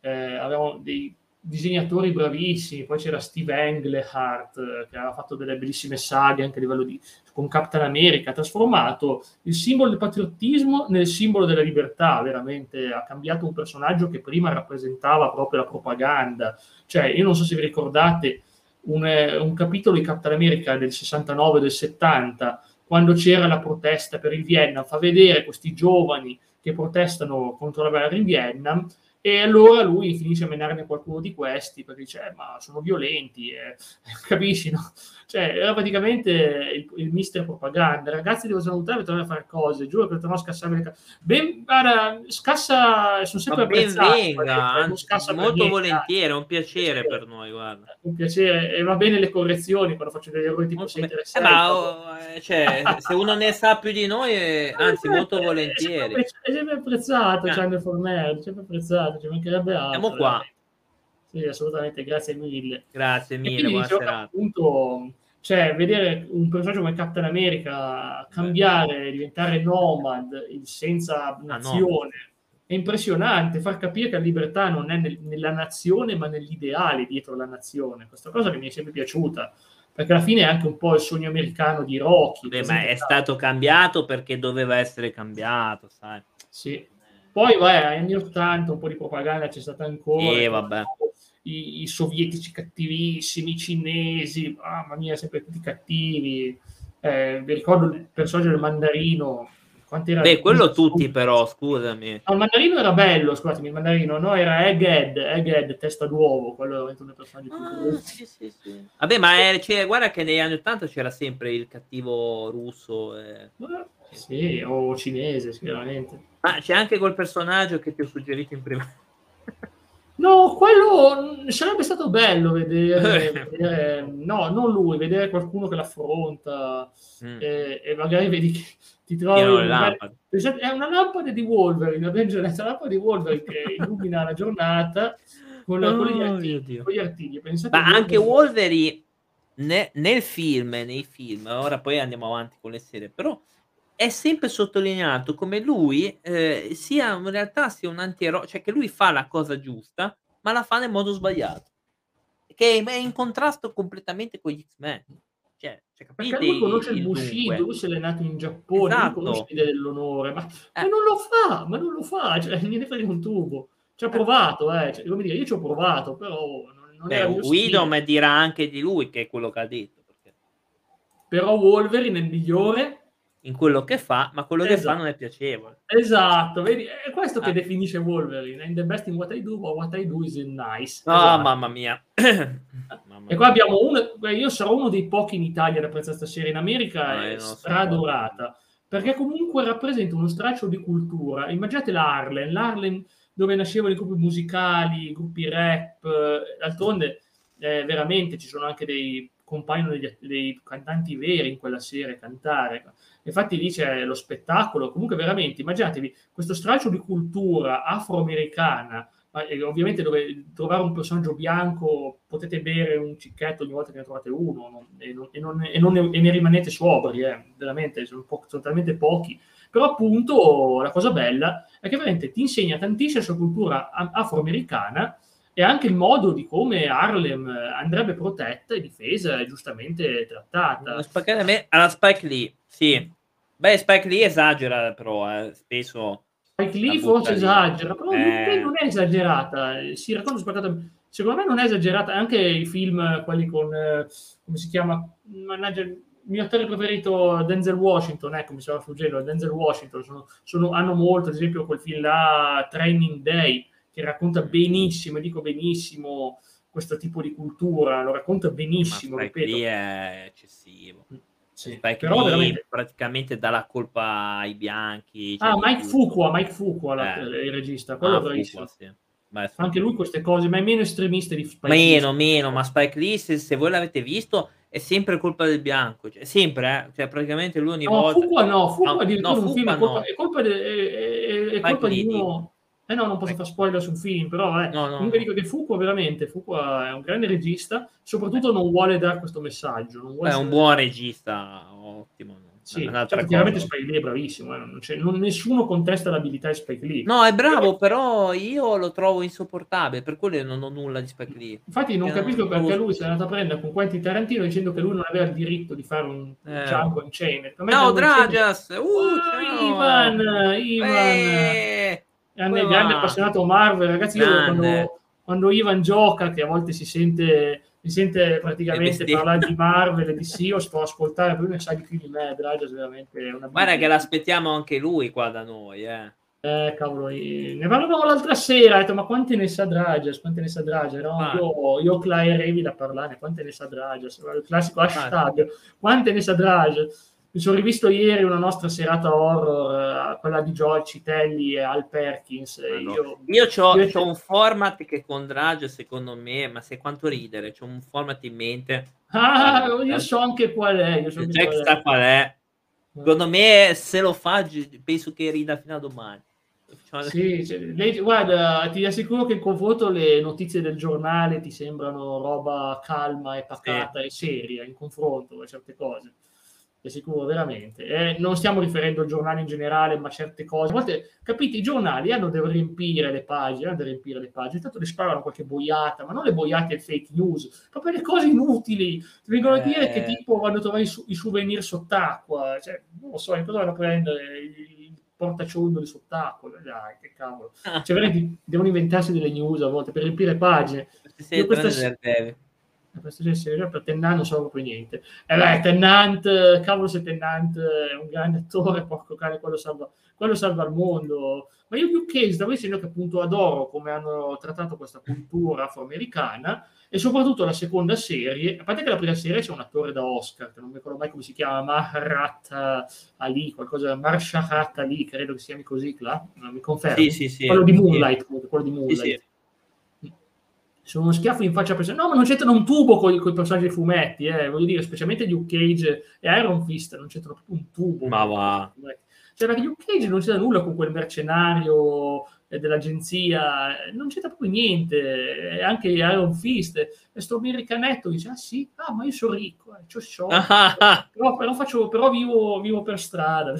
eh, avevamo dei disegnatori bravissimi, poi c'era Steve Englehart che aveva fatto delle bellissime saghe anche a livello di con Captain America, ha trasformato il simbolo del patriottismo nel simbolo della libertà, veramente ha cambiato un personaggio che prima rappresentava proprio la propaganda, cioè io non so se vi ricordate un, un capitolo di Captain America del sessantanove, del settanta, quando c'era la protesta per il Vietnam, fa vedere questi giovani che protestano contro la guerra in Vietnam. E allora lui finisce a menarne qualcuno di questi perché dice: ma sono violenti, eh, capisci? No? Cioè, era praticamente il, il mister propaganda. Ragazzi, devo salutare e tornare a fare cose. Giuro che torno a scassare le case. Ben, guarda, scassa, sono sempre apprezzato. Venga, anzi, molto volentieri, è un piacere per noi. Guarda, un piacere, e va bene le correzioni quando faccio degli errori tipo sei interessati. Eh, ma oh, cioè, se uno ne sa più di noi, eh, anzi, molto volentieri. È sempre apprezzato, Gianni Fornello, sempre apprezzato. Ci mancherebbe altro. Siamo qua. Sì, assolutamente, grazie mille. Grazie mille, buona serata. Appunto, cioè, vedere un personaggio come Captain America cambiare, beh, diventare nomad senza nazione, ah, no, è impressionante, far capire che la libertà non è nel, nella nazione, ma nell'ideale dietro la nazione. Questa cosa che mi è sempre piaciuta, perché alla fine è anche un po' il sogno americano di Rocky. Beh, ma è stato cambiato perché doveva essere cambiato, sai? Sì. Poi, vabbè, anni ottanta, un po' di propaganda c'è stata ancora. Eh, vabbè. i, i sovietici cattivissimi, i cinesi, mamma mia, sempre tutti cattivi. Eh, vi ricordo il personaggio del mandarino. Era Beh, quello tutti però, scusami. No, il mandarino era bello, scusatemi, il mandarino, no? Era Egghead, Egghead, testa d'uovo, quello è un personaggio più... Ah, sì, sì, sì. Vabbè, ma è, cioè, guarda che negli anni ottanta c'era sempre il cattivo russo. Eh. Sì, o cinese, sicuramente. Ah, c'è anche quel personaggio che ti ho suggerito in prima. No, quello sarebbe stato bello vedere, vedere no, non lui, vedere qualcuno che l'affronta mm. e, e magari vedi che ti trovi una magari, è una lampada di Wolverine, una lampada di Wolverine che illumina la giornata con, la, oh, con gli artigli, con gli artigli. Ma anche Wolverine ne, nel film, nei film, ora poi andiamo avanti con le serie, però è sempre sottolineato come lui eh, sia in realtà sia un antieroe, cioè che lui fa la cosa giusta, ma la fa nel modo sbagliato, che è in contrasto completamente con gli X-Men. Cioè, cioè, capite? Perché lui conosce il, il Bushido, dunque. Lui se l'è nato in Giappone, esatto. Lui conosce l'idea dell'onore, ma, eh. ma non lo fa, ma non lo fa, cioè, ne frega un tubo. Ci ha provato, eh. Cioè, come dire, io ci ho provato, però non, non Beh, era Guido mi dirà anche di lui che è quello che ha detto. Perché... Però Wolverine è il migliore in quello che fa, ma quello esatto. che fa non è piacevole. Esatto, vedi? È questo ah. che definisce Wolverine. In the best in what I do, but what I do is nice. Oh, esatto. Mamma mia. E qua abbiamo uno... Io sarò uno dei pochi in Italia ad apprezzare questa serie. In America no, è stradorata. So. Perché comunque rappresenta uno straccio di cultura. Immaginate l'Harlem. L'Harlem dove nascevano i gruppi musicali, i gruppi rap. D'altronde, eh, veramente, ci sono anche dei... compaiono dei, dei cantanti veri in quella serie cantare. Infatti lì c'è lo spettacolo, comunque veramente immaginatevi questo straccio di cultura afroamericana, ovviamente dove trovare un personaggio bianco, potete bere un cicchetto ogni volta che ne trovate uno non, e, non, e, non, e, non ne, e ne rimanete sobri, eh, veramente, sono, po- sono talmente pochi. Però appunto la cosa bella è che veramente ti insegna tantissimo sulla cultura afroamericana e anche il modo di come Harlem andrebbe protetta e difesa e giustamente trattata. Alla Spike Lee, sì. Beh, Spike Lee esagera però, eh, spesso... Spike Lee forse lì. esagera, però eh. non è esagerata. Sì, racconto spartato. Secondo me non è esagerata. Anche i film, quelli con... Eh, come si chiama? Mannaggia... Il mio attore preferito Denzel Washington, ecco, mi stava fuggendo, Denzel Washington. Sono, sono, hanno molto, ad esempio, quel film là, Training Day, che racconta benissimo, dico benissimo, questo tipo di cultura, lo racconta benissimo, ma ripeto. Lì è eccessivo. Sì, però veramente... praticamente dà la colpa ai bianchi. Cioè ah, Mike Fuqua, Mike Fuqua, eh. il regista, quello ah, bravissimo. Fuqua, sì. Beh, anche lui queste cose, ma è meno estremista di Spike Lee. Meno, meno, ma Spike Lee, se, se voi l'avete visto, è sempre colpa del bianco, cioè, sempre, eh? Cioè praticamente lui ogni no, volta... Fuqua no, Fuqua no, no, Fuqua no. Colpa, è colpa, de, è, è, è colpa di uno... Eh no, non posso far spoiler su un film, però eh. no, no, comunque no. dico che Fuqua veramente, Fuqua è un grande regista, soprattutto non vuole dare questo messaggio. Non vuole è essere... un buon regista, ottimo. Sì, certo, chiaramente Spike Lee è bravissimo, eh. non c'è, non, nessuno contesta l'abilità di Spike Lee. No, è bravo, però io lo trovo insopportabile, per quello io non ho nulla di Spike Lee. Infatti non capisco non... perché lui si è andato a prendere con Quentin Tarantino dicendo che lui non aveva il diritto di fare un eh. Django Unchained. Ciao Dragias! Uh, oh, Ivan! Ivan! Eh. Grande, grande appassionato Marvel, ragazzi, io quando, quando Ivan gioca, che a volte si sente, si sente praticamente parlare di Marvel e di sì, io sto a ascoltare, lui ne sa di più di me, Dragias, veramente è una... Guarda che l'aspettiamo anche lui qua da noi, eh. Eh, cavolo, ne parlavamo l'altra sera, ho detto, ma quante ne sa Dragias, quante ne sa Dragias, no? ah. io, io Cla e Revi da parlare, quante ne sa Dragias, il classico hashtag, ah. quante ne sa Dragias. Mi sono rivisto ieri una nostra serata horror, quella di Joel Citelli e Al Perkins. Ah, no. Io, io c'ho, io c'ho un format che con Dragio, secondo me, ma se quanto ridere, c'ho un format in mente. Ah, ah io so anche qual è. Io so anche qual, è. qual è. Secondo me, se lo fa, penso che rida fino a domani. Sì, cioè, lei, guarda, ti assicuro che con confronto le notizie del giornale ti sembrano roba calma e pacata sì. e seria in confronto a certe cose. È sicuro, veramente. Eh, non stiamo riferendo al giornale in generale, ma certe cose. A volte, capite, i giornali hanno da riempire le pagine, hanno da riempire le pagine. Intanto le sparano qualche boiata, ma non le boiate e fake news, proprio le cose inutili. Ti vengono eh... a dire che tipo vanno a trovare i, su- i souvenir sott'acqua. Cioè, non lo so, cosa vanno a prendere il portaciondoli sott'acqua? Dai, che cavolo. Cioè, veramente devono inventarsi delle news a volte per riempire pagine. Sì, io questa serie, questa serie per Tennant non so proprio niente. E beh, Tennant, cavolo se Tennant è un grande attore, porco cane, quello salva, quello salva il mondo. Ma io Luke Cage stavo dicendo che appunto adoro come hanno trattato questa cultura afroamericana e soprattutto la seconda serie, a parte che la prima serie c'è un attore da Oscar, che non mi ricordo mai come si chiama, Mahershala Ali, qualcosa, Mahershala Ali, credo che si chiami così, Cla, mi confermo. Sì, sì, sì. Quello di Moonlight, comunque, quello di Moonlight. Sì, sì. Sono uno schiaffo in faccia a persone. No, ma non c'entrano un tubo con i personaggi dei fumetti, eh. Voglio dire, specialmente Luke Cage e Iron Fist, non c'entrano proprio un tubo. Ma va. Cioè, perché Luke Cage non c'entra nulla con quel mercenario dell'agenzia, non c'entra proprio niente. Anche Iron Fist, questo americanetto dice, ah sì, ah, ma io sono ricco, eh, c'ho show, però, però, faccio, però vivo, vivo per strada.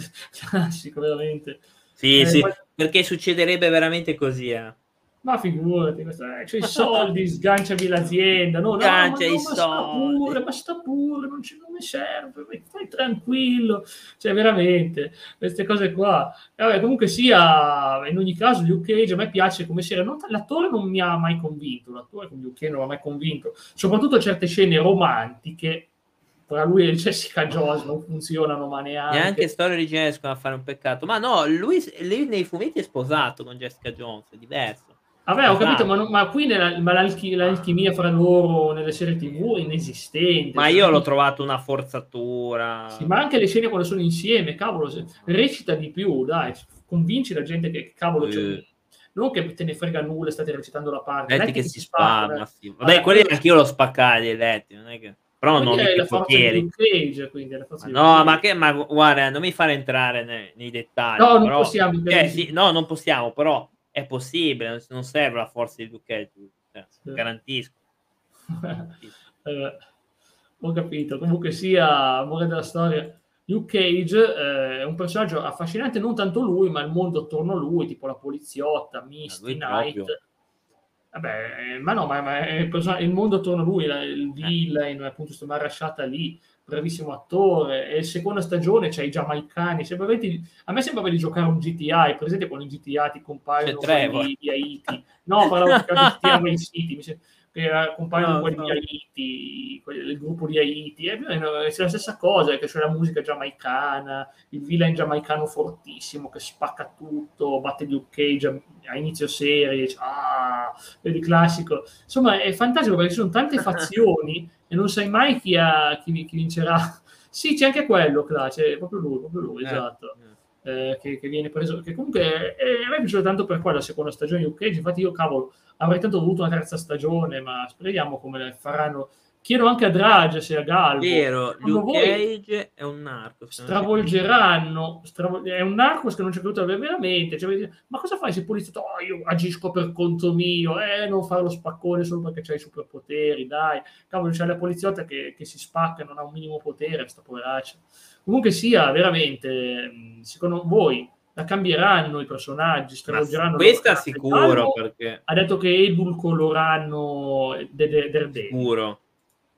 Sicuramente. Sì, eh, sì, ma... perché succederebbe veramente così, eh. Ma figurati, c'è cioè, i soldi, sganciami l'azienda, no, no, ma, no i ma, sta pure, ma sta pure, non, ci, non mi serve, fai tranquillo, cioè veramente, queste cose qua. E vabbè, comunque sia, in ogni caso Luke Cage a me piace come serie, non, l'attore non mi ha mai convinto, l'attore con Luke Cage non mi ha mai convinto, soprattutto certe scene romantiche, tra lui e Jessica Jones non funzionano, ma neanche. Neanche storia originale riescono a fare un peccato, ma no, lui, lui nei fumetti è sposato con Jessica Jones, è diverso. Vabbè, ho capito, ma, non, ma qui nella, ma l'alchi, l'alchimia fra loro nelle serie tivù è inesistente. Ma io l'ho trovato una forzatura. Sì, ma anche le scene quando sono insieme, cavolo, se, recita di più, dai, convinci la gente che cavolo uh. c'è. Non che te ne frega nulla, state recitando la parte. Letti, letti che si spacca. Sì. Vabbè, allora, quelli anche io l'ho spaccati, gli letti, non è che... Però non è la forza di Cage, quindi è la forza ma di no, ma che ma guarda, non mi fare entrare nei, nei dettagli. No, però, non possiamo. Eh, sì, no, non possiamo, però... È possibile, non serve la forza di Ducchetti, eh, sì. garantisco. eh, ho capito, comunque sia, amore della storia, Luke Cage eh, è un personaggio affascinante, non tanto lui, ma il mondo attorno a lui, tipo la poliziotta, Misty, Knight. Vabbè, eh, ma no, ma, ma il, person- il mondo attorno a lui, la, il villain, eh. appunto, sto marrasciata lì, bravissimo attore, e seconda stagione c'è cioè, i giamaicani, di... a me sembrava di giocare un G T A, è presente quando in G T A ti compaiono quelli di Haiti, no, parlavo di G T A Vice City, sem... che compaiono no, quelli no. di Haiti, quelli, il gruppo di Haiti, e, è la stessa cosa, che c'è la musica giamaicana, il villain giamaicano fortissimo, che spacca tutto, batte Luke Cage a inizio serie, cioè, ah, il classico, insomma è fantastico perché ci sono tante fazioni, e non sai mai chi, ha, chi, chi vincerà. Sì, c'è anche quello, Cla, c'è proprio lui, proprio lui, eh, esatto, eh. Eh, che, che viene preso, che comunque eh, a me è piaciuto tanto per qua la seconda stagione di Luke Cage, infatti io, cavolo, avrei tanto voluto una terza stagione, ma speriamo come faranno. Chiedo anche a Drage se a Galvo. Vero, Luke Cage è un narco. Stravolgeranno, stravol- è un narco che non c'è creduto veramente. Cioè, ma cosa fai se poliziotto? Oh, io agisco per conto mio, eh, non fare lo spaccone solo perché c'hai i superpoteri, dai. Cavolo, c'è la poliziotta che, che si spacca e non ha un minimo potere, questa poveraccia. Comunque sia, veramente, secondo voi... La cambieranno i personaggi, stravolgeranno. Questa sicuro, perché ha detto che edulcoreranno Daredevil. Sicuro.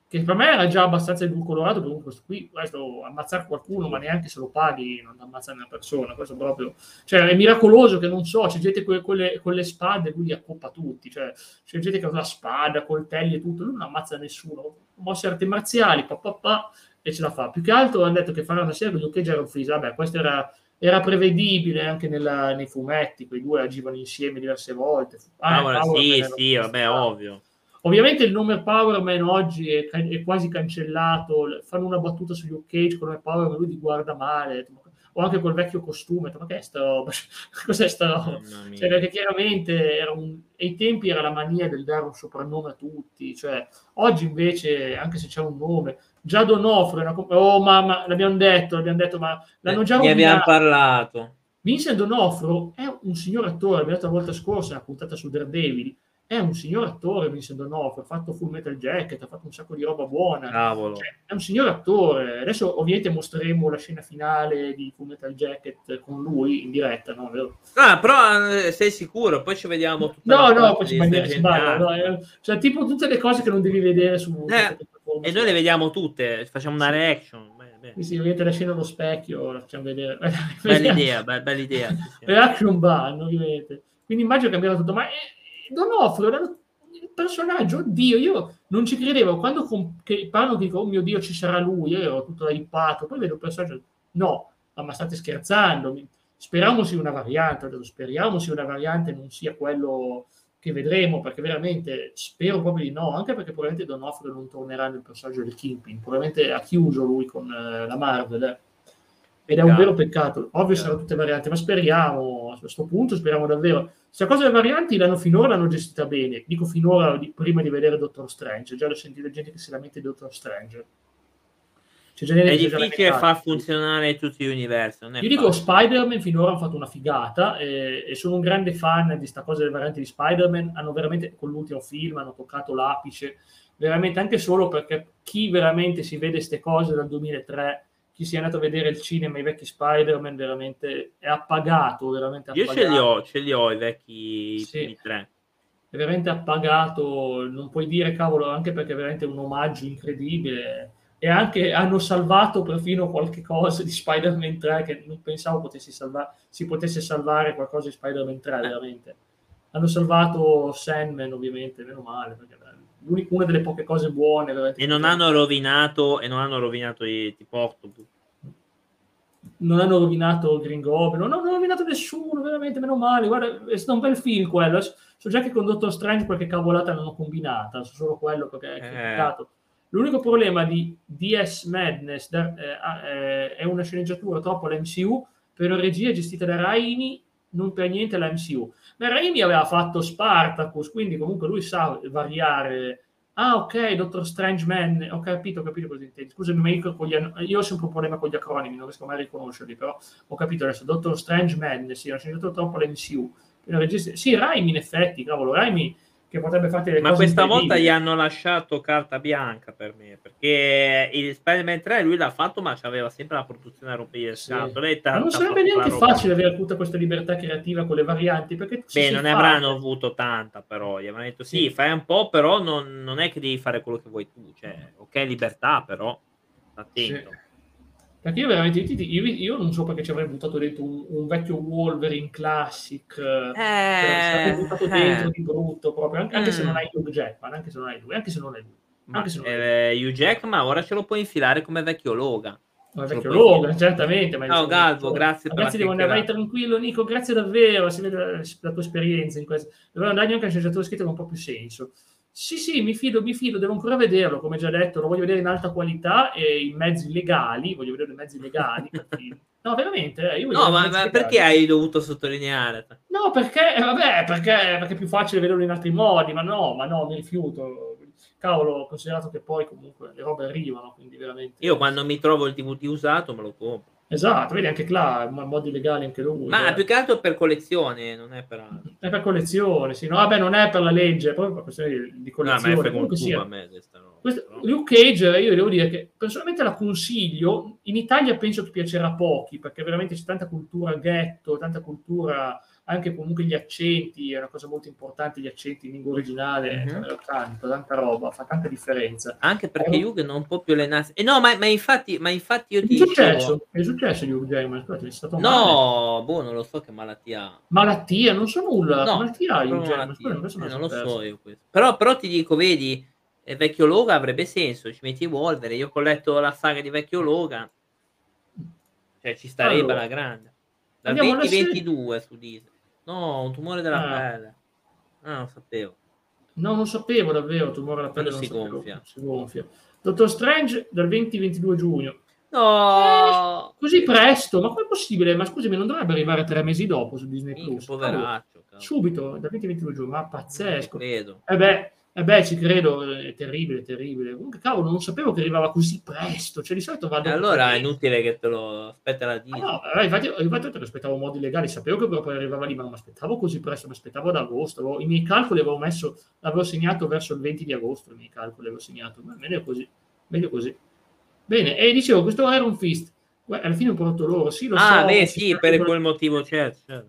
Che per me era già abbastanza edulcolorato, perché questo qui, questo ammazzare qualcuno, ma neanche se lo paghi non ammazzare una persona, questo proprio, cioè è miracoloso che non so, c'è gente con, con, le, con le spade, lui li accoppa tutti, cioè c'è gente che ha la spada, coltelli e tutto, lui non ammazza nessuno, mosse arti marziali, pa, pa, pa, e ce la fa. Più che altro hanno detto che farà una serie con Luke Cage e Iron Fist, vabbè, questo era... Era prevedibile anche nella, nei fumetti, quei due agivano insieme diverse volte. Ah, ah, sì, sì, vabbè, ovvio. Ovviamente il nome Power Man oggi è, è quasi cancellato, fanno una battuta su Luke Cage con il Power Man, lui ti guarda male, o anche col vecchio costume, ma che è sta roba? Cos'è sta roba? Cioè, perché chiaramente era un, ai tempi era la mania del dare un soprannome a tutti, cioè oggi invece, anche se c'è un nome... Già Donofrio, una comp- oh mamma, l'abbiamo detto, l'abbiamo detto, ma l'hanno già rovinato. Ne abbiamo parlato. Vincent D'Onofrio è un signor attore, l'abbiamo detto la volta scorsa, una puntata su Daredevil, è un signor attore Vincent D'Onofrio, ha fatto Full Metal Jacket, ha fatto un sacco di roba buona. Cavolo. Cioè, è un signor attore. Adesso ovviamente mostreremo la scena finale di Full Metal Jacket con lui in diretta, no? Ah, però sei sicuro? Poi ci vediamo tutta No, no, poi si sbaglia, no, eh, cioè tipo tutte le cose che non devi vedere su... Eh. E noi le vediamo tutte, facciamo una reaction. Bene, bene. Sì, sì, vedete la scena allo specchio, la facciamo vedere. Bella idea, be- bella idea. Reaction ban, ovviamente. Quindi immagino che abbiamo tutto, ma D'Onofrio personaggio, oddio, io non ci credevo quando comp- che parlo, dico, oh mio Dio, ci sarà lui, io ero tutto hypato, poi vedo il personaggio, no, ma state scherzando, speriamo sia una variante, speriamo sia una variante, non sia quello che vedremo, perché veramente spero proprio di no, anche perché probabilmente Donofrio non tornerà nel personaggio del Kingpin, probabilmente ha chiuso lui con eh, la Marvel, eh. Ed è un vero peccato, ovvio saranno tutte varianti, ma speriamo, a questo punto speriamo davvero. Questa cosa delle varianti l'hanno finora l'hanno gestita bene, dico finora di, prima di vedere Doctor Strange, già l'ho sentito gente che si lamenta di Doctor Strange. Cioè, è difficile far funzionare tutti gli universi. Io dico, Spider-Man finora hanno fatto una figata eh, e sono un grande fan di sta cosa delle varianti di Spider-Man, hanno veramente, con l'ultimo film, hanno toccato l'apice, veramente anche solo perché chi veramente si vede queste cose dal duemilatré, chi si è andato a vedere il cinema, i vecchi Spider-Man, veramente è appagato, veramente appagato. Io ce li ho, ce li ho i vecchi sì. tre. È veramente appagato, non puoi dire cavolo, anche perché è veramente un omaggio incredibile. E anche hanno salvato perfino qualche cosa di Spider-Man tre, che non pensavo potessi salvare, si potesse salvare qualcosa di Spider-Man tre, veramente. Hanno salvato Sandman, ovviamente, meno male, perché una delle poche cose buone veramente. E non hanno rovinato e non hanno rovinato i tipo Octopus, non hanno rovinato Green Goblin, non hanno rovinato nessuno, veramente meno male. Guarda, è stato un bel film quello, so già che con Doctor Strange qualche cavolata l'hanno combinata, so solo quello perché è complicato. Eh. L'unico problema di D S Madness da, eh, eh, è una sceneggiatura troppo alla M C U, però regia gestita da Raimi, non per niente alla M C U. Ma Raimi aveva fatto Spartacus, quindi comunque lui sa variare. Ah, ok, Doctor Strange Man, ho capito, ho capito cosa intendi. Scusami, ma io, con gli, io ho sempre un problema con gli acronimi, non riesco mai a riconoscerli, però ho capito adesso. Doctor Strange Man, sì, è una sceneggiatura troppo alla M C U. Regista, sì, Raimi in effetti, cavolo, Raimi che potrebbe fare le ma cose questa volta gli hanno lasciato carta bianca per me, perché il Spider-Man tre lui l'ha fatto, ma c'aveva sempre la produzione a rompere il scatole. Ma non sarebbe neanche facile avere tutta questa libertà creativa con le varianti, perché beh, non ne avranno avuto tanta, però gli avranno detto sì, sì, fai un po', però non, non è che devi fare quello che vuoi tu, cioè ok, libertà, però attento. Sì. Perché io veramente io, io non so perché ci avrei buttato dentro un, un vecchio Wolverine classic eh, è stato buttato dentro eh. di brutto proprio, anche, anche mm. se non hai Hugh Jackman, anche se non hai lui, anche se non hai lui, ma, se non hai lui. Eh, Hugh Jackman, ma ora ce lo puoi infilare come vecchio Logan. Come vecchio Logan, certamente. Ma ciao Galvo, grazie per ragazzi, devo andare tranquillo, Nico, grazie davvero, si vede la, la tua esperienza in questo. Dovevo andare anche a un sceneggiatore scritto con un po' più senso. Sì, sì, mi fido, mi fido, devo ancora vederlo, come già detto, lo voglio vedere in alta qualità e in mezzi legali, voglio vedere i mezzi legali. No, veramente, io voglio No, ma, ma perché hai dovuto sottolineare? No, perché, vabbè, perché, perché è più facile vederlo in altri modi, ma no, ma no, mi rifiuto. Cavolo, considerato che poi comunque le robe arrivano, quindi veramente... Io quando mi trovo il D V D usato me lo compro. Esatto, vedi anche Cla, un modo illegale anche lui. Ma eh. più che altro per collezione, non è per... È per collezione, sì. No, vabbè, non è per la legge, è proprio per questione di collezione. No, ma è comunque sia. A me, questa, no. Questo, Luke Cage, io devo dire che personalmente la consiglio. In Italia penso che piacerà a pochi, perché veramente c'è tanta cultura ghetto, tanta cultura, anche comunque gli accenti, è una cosa molto importante, gli accenti in lingua originale, mm-hmm. cioè, tanto, tanta roba, fa tanta differenza. Anche perché eh, Hugh non può più le nas- E eh, no, ma, ma, infatti, ma infatti io è ti successo, dicevo... È successo Hugh Jackman, è stato male. No, boh, non lo so che malattia... Malattia? Non so nulla, no, malattia ha Hugh Jackman. Eh, non lo so io questo. Però, però ti dico, vedi, il vecchio Logan avrebbe senso, ci metti Wolverine, io ho letto la saga di vecchio Logan, cioè ci starebbe allora. La grande. Dal venti ventidue su Disney. No, un tumore della ah. pelle. Ah, non sapevo. No, non sapevo davvero, tumore della pelle non si sapevo. gonfia. Si gonfia. Doctor Strange dal venti ventidue giugno. No! Eh, così presto, ma com'è possibile? Ma scusami, non dovrebbe arrivare tre mesi dopo su Disney Inca, Plus? Poveraccio. Cavolo. Subito, dal venti ventidue giugno, ma pazzesco. Non credo. Eh beh, eh beh, ci credo, è terribile, terribile. Comunque, cavolo, non sapevo che arrivava così presto. Cioè, di solito va dopo. Allora è inutile che te lo aspetta la Disney. Ah, no, infatti, infatti te lo aspettavo in modi legali. Sapevo che poi arrivava lì, ma non mi aspettavo così presto. Mi aspettavo ad agosto. Avevo, I miei calcoli avevo messo, l'avevo segnato verso il venti di agosto. I miei calcoli avevo segnato, ma meglio così, meglio così. Bene, e dicevo, questo Iron Fist, alla fine ho prodotto loro. Sì, lo ah, so, beh, sì, per quel per... motivo, certo, certo.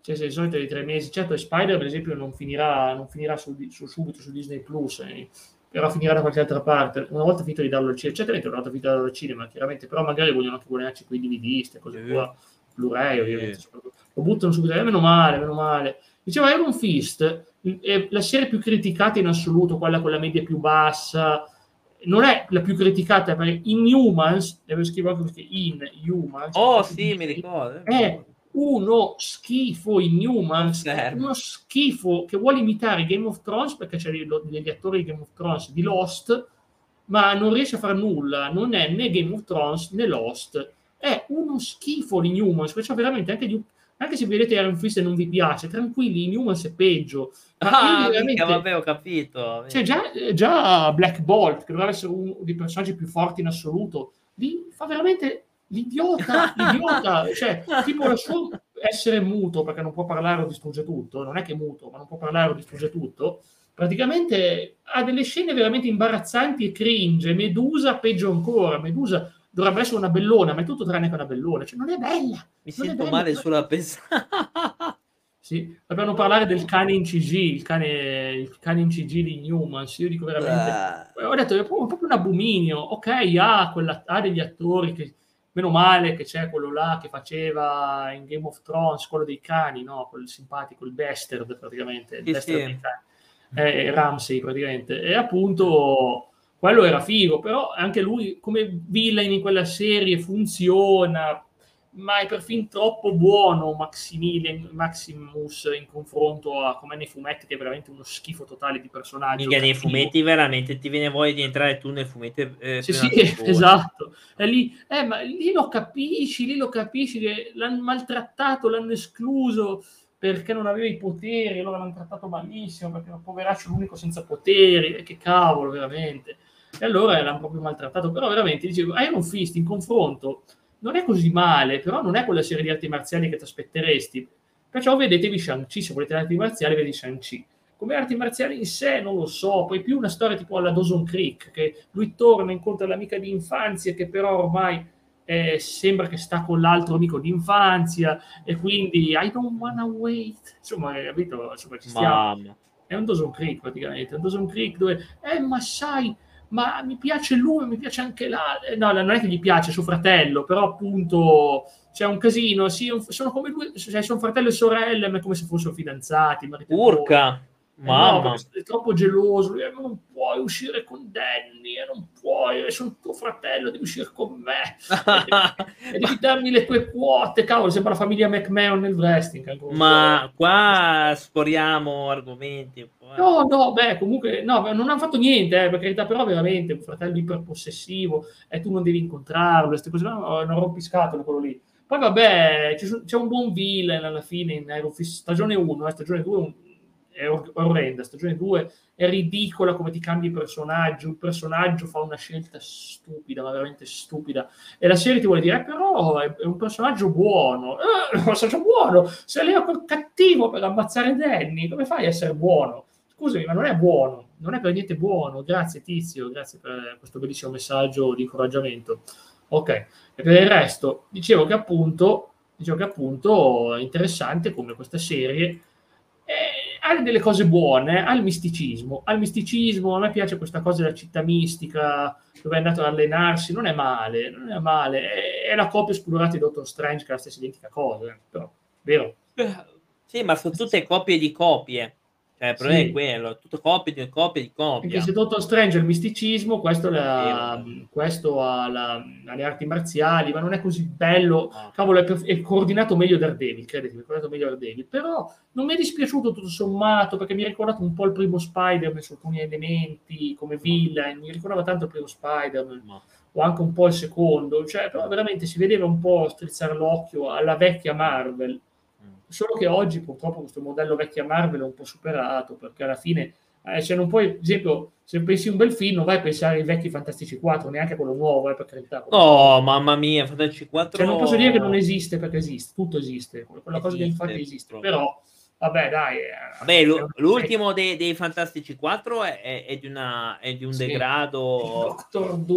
Cioè, se di solito di tre mesi, certo, e Spider, per esempio, non finirà, non finirà su, su, subito su Disney Plus, eh, però finirà da qualche altra parte. Una volta finito di darlo al cinema, certamente una volta finito di darlo al cinema, chiaramente, però magari vogliono anche guadagnarci quei D V D, queste cose qua, Blu-ray, ovviamente. Eh. lo buttano subito, eh, meno male, meno male. Diceva Iron Fist, è la serie più criticata in assoluto, quella con la media più bassa, non è la più criticata perché Inhumans, devo scrivere anche perché Inhumans. Oh sì, mi ricordo. È uno schifo Inhumans, uno schifo che vuole imitare Game of Thrones perché c'è degli attori di Game of Thrones, di Lost, ma non riesce a fare nulla, non è né Game of Thrones né Lost. È uno schifo l'Inhumans, perciò veramente anche di anche se vedete Iron Fist e non vi piace, tranquilli, Inhumans è peggio. Ah, mica, vabbè, ho capito. Cioè, già, già Black Bolt, che dovrebbe essere uno dei personaggi più forti in assoluto, li fa veramente l'idiota, l'idiota. Cioè, tipo la sua essere muto, perché non può parlare o distrugge tutto, non è che è muto, ma non può parlare o distrugge tutto, praticamente ha delle scene veramente imbarazzanti e cringe. Medusa peggio ancora, Medusa dovrebbe essere una bellona, ma è tutto tranne che una bellona. Cioè, non è bella. Mi sento male solo a pensare. Sì, dobbiamo parlare del cane in C G, il cane, il cane in C G di Newmans. Io dico veramente... Uh. Ho detto, è proprio un abominio. Ok, ha, quella, ha degli attori che... Meno male che c'è quello là che faceva in Game of Thrones, quello dei cani, no? Quel simpatico, il bastard, praticamente. Il sì, bastard sì. Dei cani. Eh, Ramsay, praticamente. E appunto... Quello era figo, però anche lui come villain in quella serie funziona, ma è perfino troppo buono Maximilian, Maximus in confronto a come nei fumetti, che è veramente uno schifo totale di personaggio. Mica nei fumetti veramente ti viene voglia di entrare tu nel fumetto. Eh, sì, sì, esatto. E lì, eh, ma lì lo capisci, lì lo capisci, che l'hanno maltrattato, l'hanno escluso perché non aveva i poteri, allora l'hanno trattato malissimo, perché era poveraccio l'unico senza poteri, eh, che cavolo, veramente. E allora l'hanno proprio maltrattato, però veramente dicevo, Iron Fist in confronto non è così male, però non è quella serie di arti marziali che ti aspetteresti, perciò vedetevi Shang-Chi, se volete arti marziali vedi Shang-Chi. Come arti marziali in sé non lo so, poi più una storia tipo alla Dawson Creek, che lui torna, incontra l'amica di infanzia che però ormai eh, sembra che sta con l'altro amico di infanzia e quindi I don't wanna wait, insomma, capito? Insomma, ci stiamo. Mamma. È un Dawson Creek praticamente, un Dawson Creek dove eh ma sai, ma mi piace lui, mi piace anche là, no, non è che gli piace suo fratello, però appunto c'è un casino, sì, sono come lui, cioè, sono fratello e sorella, ma è come se fossero fidanzati. Urca, eh, mamma, no, è troppo geloso, eh, non puoi uscire con Danny, eh, non puoi, sono tuo fratello, devi uscire con me, e devi darmi le tue quote, cavolo, sembra la famiglia McMahon nel wrestling. Ma qua sporiamo argomenti. No, no, beh, comunque, no, non hanno fatto niente, eh, per carità, però veramente un fratello iperpossessivo, e eh, tu non devi incontrarlo, queste cose, no, non rompiscatole quello lì. Poi vabbè, c'è, c'è un buon villain alla fine in Iron Fist, stagione uno, eh, stagione due è or- orrenda, stagione due è ridicola come ti cambi personaggio, il personaggio fa una scelta stupida, ma veramente stupida, e la serie ti vuole dire, eh, però è, è un personaggio buono, eh, un personaggio buono, se lei è cattivo per ammazzare Danny, come fai a essere buono? Scusami, ma non è buono, non è per niente buono. Grazie Tizio, grazie per questo bellissimo messaggio di incoraggiamento. Ok, e per il resto dicevo che appunto dicevo che appunto è interessante come questa serie eh, ha delle cose buone, ha il misticismo, ha il misticismo, a me piace questa cosa della città mistica dove è andato ad allenarsi, non è male, non è male, è, è la copia esplorata di Doctor Strange, che è la stessa identica cosa, però, vero? Sì, ma sono tutte copie di copie. Cioè, il problema sì. È quello, tutto copie di copie di copie. Perché se Doctor Strange è il misticismo, questo, la, questo ha, la, ha le arti marziali, ma non è così bello. Ah. Cavolo, è, è coordinato meglio Daredevil, credetemi, è coordinato meglio Daredevil. Però non mi è dispiaciuto tutto sommato, perché mi ha ricordato un po' il primo Spider-Man su alcuni elementi, come villain, mi ricordava tanto il primo Spider-Man, ma. O anche un po' il secondo. Cioè, però veramente si vedeva un po' strizzare l'occhio alla vecchia Marvel. Solo che oggi purtroppo questo modello vecchia Marvel è un po' superato, perché alla fine eh, cioè non puoi, ad esempio, se pensi un bel film non vai a pensare ai vecchi Fantastici quattro, neanche quello nuovo, eh, per carità. No, mamma mia, Fantastici quattro... Cioè, non posso dire che non esiste, perché esiste, tutto esiste, quella cosa che infatti esiste, proprio. Però vabbè dai... Eh, Beh, l- l'ultimo dei, dei Fantastici quattro è, è, è, di, una, è di un sì. degrado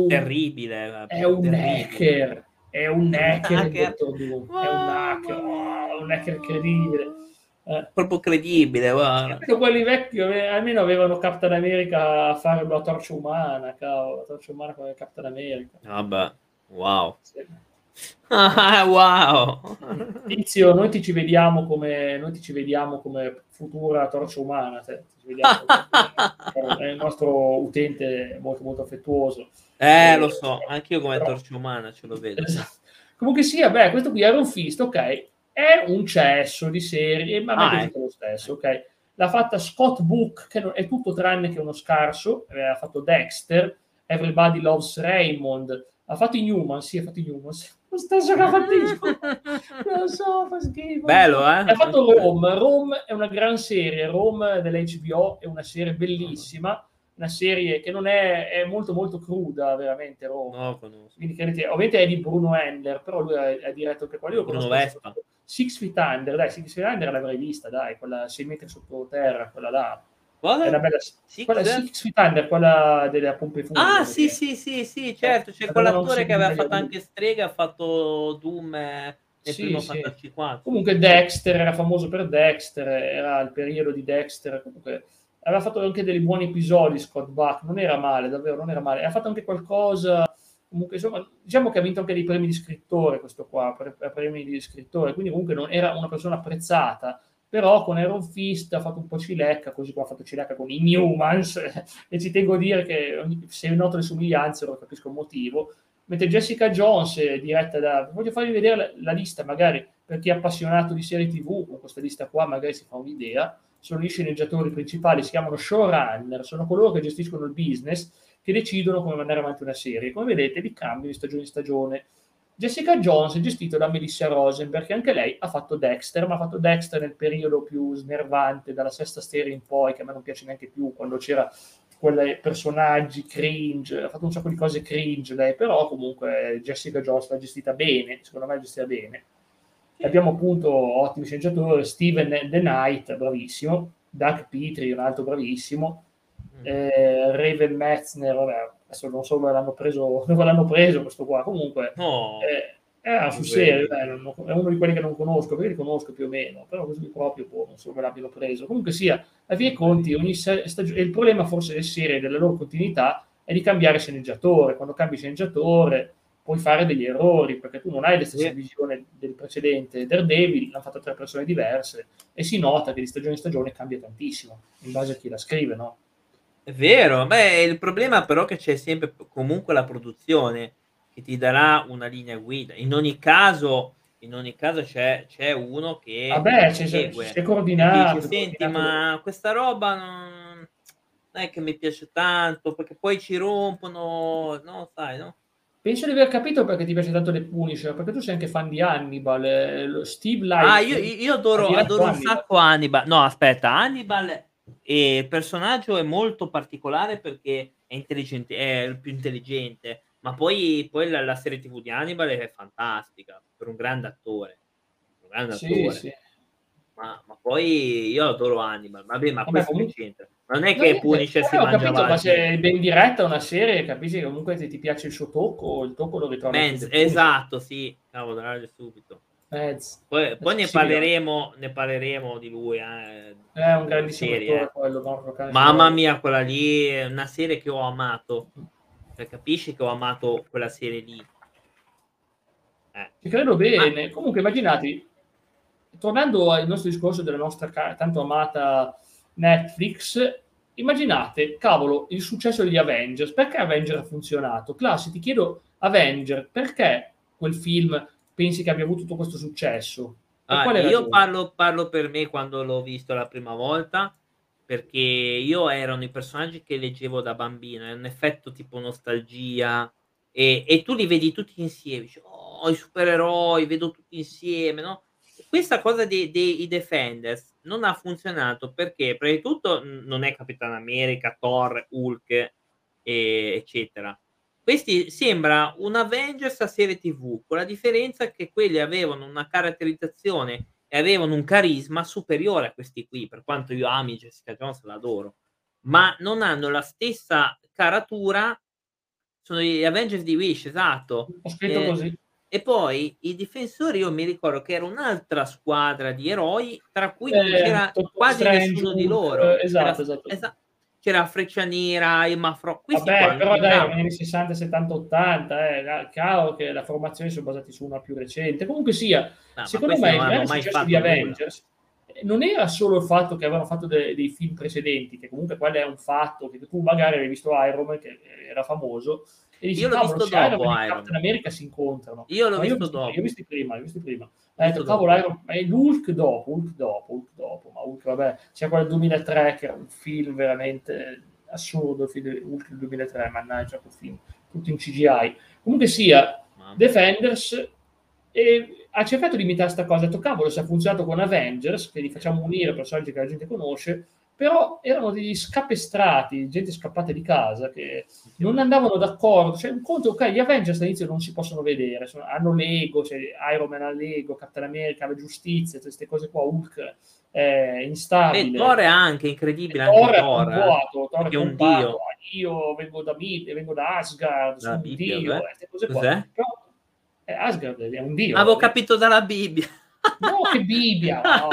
terribile. Vabbè, è un terribile. hacker. È un hacker, hacker. Wow, è un hacker, wow, un hacker credibile, eh. Proprio credibile. Wow. Quelli vecchi almeno avevano Captain America a fare una torcia umana, cavolo, la torcia umana come Captain America. Vabbè, wow. Sì. Ah, wow. Tizio, noi ti ci vediamo come noi ti ci vediamo come futura torcia umana, te. Ci vediamo come, è il nostro utente molto molto affettuoso. Eh, eh lo so, anch'io come però... torcia umana ce lo vedo. Esatto. Comunque sia, beh, questo qui Iron Fist, ok, è un cesso di serie, ma ah, è tutto lo stesso, ok. L'ha fatta Scott Book, che è tutto tranne che uno scarso, ha fatto Dexter, Everybody Loves Raymond, ha fatto Inhuman, sì, ha fatto Inhuman, lo stesso che ha fatto Inhuman, lo so, fa schifo. Bello, eh? Ha fatto Rome, Rome è una gran serie, Rome dell'H B O è una serie bellissima, una serie che non è, è molto molto cruda, veramente, Rome. No, conosco. Quindi credete, ovviamente è di Bruno Endler, però lui ha, ha diretto anche quello. Io Bruno Vespa. Six Feet Under, dai, Six Feet Under l'avrei vista, dai, quella sei metri sottoterra, quella là. Qual è? È una bella... Six, quella Six Feet Under, quella della pompe funebri. Ah, sì, sì, sì, sì, certo, c'è quell'attore che aveva fatto anche Strega, ha fatto Doom e sì, primo sì. Fantasciquattro. Comunque Dexter, era famoso per Dexter, era il periodo di Dexter, comunque aveva fatto anche dei buoni episodi Scott Buck, non era male, davvero, non era male. Ha fatto anche qualcosa... Comunque, insomma, diciamo che ha vinto anche dei premi di scrittore, questo qua, pre- premi di scrittore, quindi comunque non era una persona apprezzata, però con Iron Fist ha fatto un po' cilecca, così come ha fatto cilecca con Inhumans, e ci tengo a dire che ogni, se noto le somiglianze lo capisco il motivo, mentre Jessica Jones è diretta da... Voglio farvi vedere la, la lista, magari per chi è appassionato di serie tivù, con questa lista qua magari si fa un'idea, sono gli sceneggiatori principali, si chiamano showrunner, sono coloro che gestiscono il business, che decidono come mandare avanti una serie. Come vedete, li cambiano di stagione in stagione. Jessica Jones è gestita da Melissa Rosenberg, che anche lei ha fatto Dexter, ma ha fatto Dexter nel periodo più snervante, dalla sesta serie in poi, che a me non piace neanche più, quando c'era quei personaggi cringe, ha fatto un sacco di cose cringe lei, però comunque Jessica Jones l'ha gestita bene, secondo me l'ha gestita bene. Abbiamo appunto ottimi sceneggiatori, Steven The Knight, bravissimo, Doug Petrie, un altro bravissimo, Eh, Raven Metzner, vabbè, adesso non so dove l'hanno preso, dove l'hanno preso questo qua. Comunque, no, eh, è, su serio, eh, non, è uno di quelli che non conosco, perché li conosco più o meno, però così proprio boh, non so dove l'abbiano preso. Comunque sia, a via conti, ogni stagione, il problema forse delle serie, della loro continuità, è di cambiare sceneggiatore. Quando cambi sceneggiatore puoi fare degli errori, perché tu non hai la stessa sì. visione del precedente. Daredevil l'hanno fatto tre persone diverse e si nota che di stagione in stagione cambia tantissimo, in base a chi la scrive, no? È vero, beh, il problema però è che c'è sempre comunque la produzione che ti darà una linea guida. In ogni caso, in ogni caso c'è, c'è uno che Vabbè, c'è, segue. C'è coordinato. Dice, Senti, coordinato. ma questa roba non è che mi piace tanto, perché poi ci rompono, no, sai, no? Penso di aver capito perché ti piace tanto The Punisher, perché tu sei anche fan di Hannibal, eh, lo Steve Light. Ah, io, io adoro, adoro un Hannibal. sacco Hannibal. No, aspetta, Hannibal... E il personaggio è molto particolare perché è intelligente, è il più intelligente, ma poi, poi la, la serie tivù di Hannibal è fantastica per un grande attore, un grande sì, attore. Sì. Ma, ma poi io adoro Hannibal, vabbè, ma questo non c'entra. Non è che no, Punisher si mangia capito, avanti. Ma se ben diretta una serie, capisci che comunque se ti piace il suo tocco, il tocco lo ritrovi. Esatto, sì, cavolo, subito. Pezzo. Poi, poi ne, parleremo, ne parleremo di lui. Eh, è un grandissimo attore quello. Mamma mia, quella lì è una serie che ho amato. Cioè, capisci che ho amato quella serie lì? Eh. Ci credo bene. Ma... Comunque, immaginatevi, tornando al nostro discorso della nostra tanto amata Netflix, immaginate, cavolo, il successo degli Avengers. Perché Avengers ha funzionato? Cla, se ti chiedo Avengers, perché quel film... pensi che abbia avuto tutto questo successo? Ah, io parlo, parlo per me quando l'ho visto la prima volta, perché io erano i personaggi che leggevo da bambino, è un effetto tipo nostalgia, e, e tu li vedi tutti insieme, dici, oh, i supereroi, vedo tutti insieme, no? Questa cosa dei, dei Defenders non ha funzionato, perché prima di tutto non è Capitano America, Thor, Hulk, e, eccetera. Questi sembra un Avengers a serie tivù, con la differenza che quelli avevano una caratterizzazione e avevano un carisma superiore a questi qui, per quanto io ami Jessica Jones, l'adoro, ma non hanno la stessa caratura, sono gli Avengers di Wish, esatto. Ho scritto eh, così. E poi i difensori, io mi ricordo che era un'altra squadra di eroi, tra cui eh, c'era quasi Strange, nessuno di loro. Esatto, era, esatto. Esatto. c'era Freccia Nera, Emma Frost. Vabbè, qua, però dai, negli anni sessanta, settanta, ottanta, eh, è chiaro che la formazione sono basate su una più recente. Comunque sia, no, secondo me il successo di Avengers non era solo il fatto che avevano fatto de- dei film precedenti, che comunque quello è un fatto, che tu magari avevi visto Iron Man, che era famoso, e dici, io l'ho visto dopo Iron Man e Captain America si incontrano. Io l'ho visto dopo. Io ho visto prima, io ho visto prima. Eh, cavolo, Iron... è Hulk dopo, Hulk dopo, Hulk dopo, ma Hulk, vabbè, c'è quello del duemilatré che era un film veramente assurdo, il film Hulk del duemilatré, mannaggia quel film, tutto in C G I. Comunque sia, Mamma. Defenders e ha cercato di imitare sta cosa, ha detto, cavolo, se ha funzionato con Avengers, che li facciamo unire personaggi che la gente conosce, però erano degli scapestrati, gente scappata di casa, che non andavano d'accordo. Cioè, un conto, ok, gli Avengers all'inizio non si possono vedere, sono, hanno l'ego, cioè Iron Man ha l'ego, Captain America ha la giustizia, queste cose qua, Hulk è instabile. E Thor è anche incredibile, anche Thor è un vuoto, Thor è un dio. Io vengo da Mid, vengo da Asgard, sono un dio, queste cose qua. Però, eh, Asgard è un dio. Avevo capito dalla Bibbia. No, che Bibbia! No,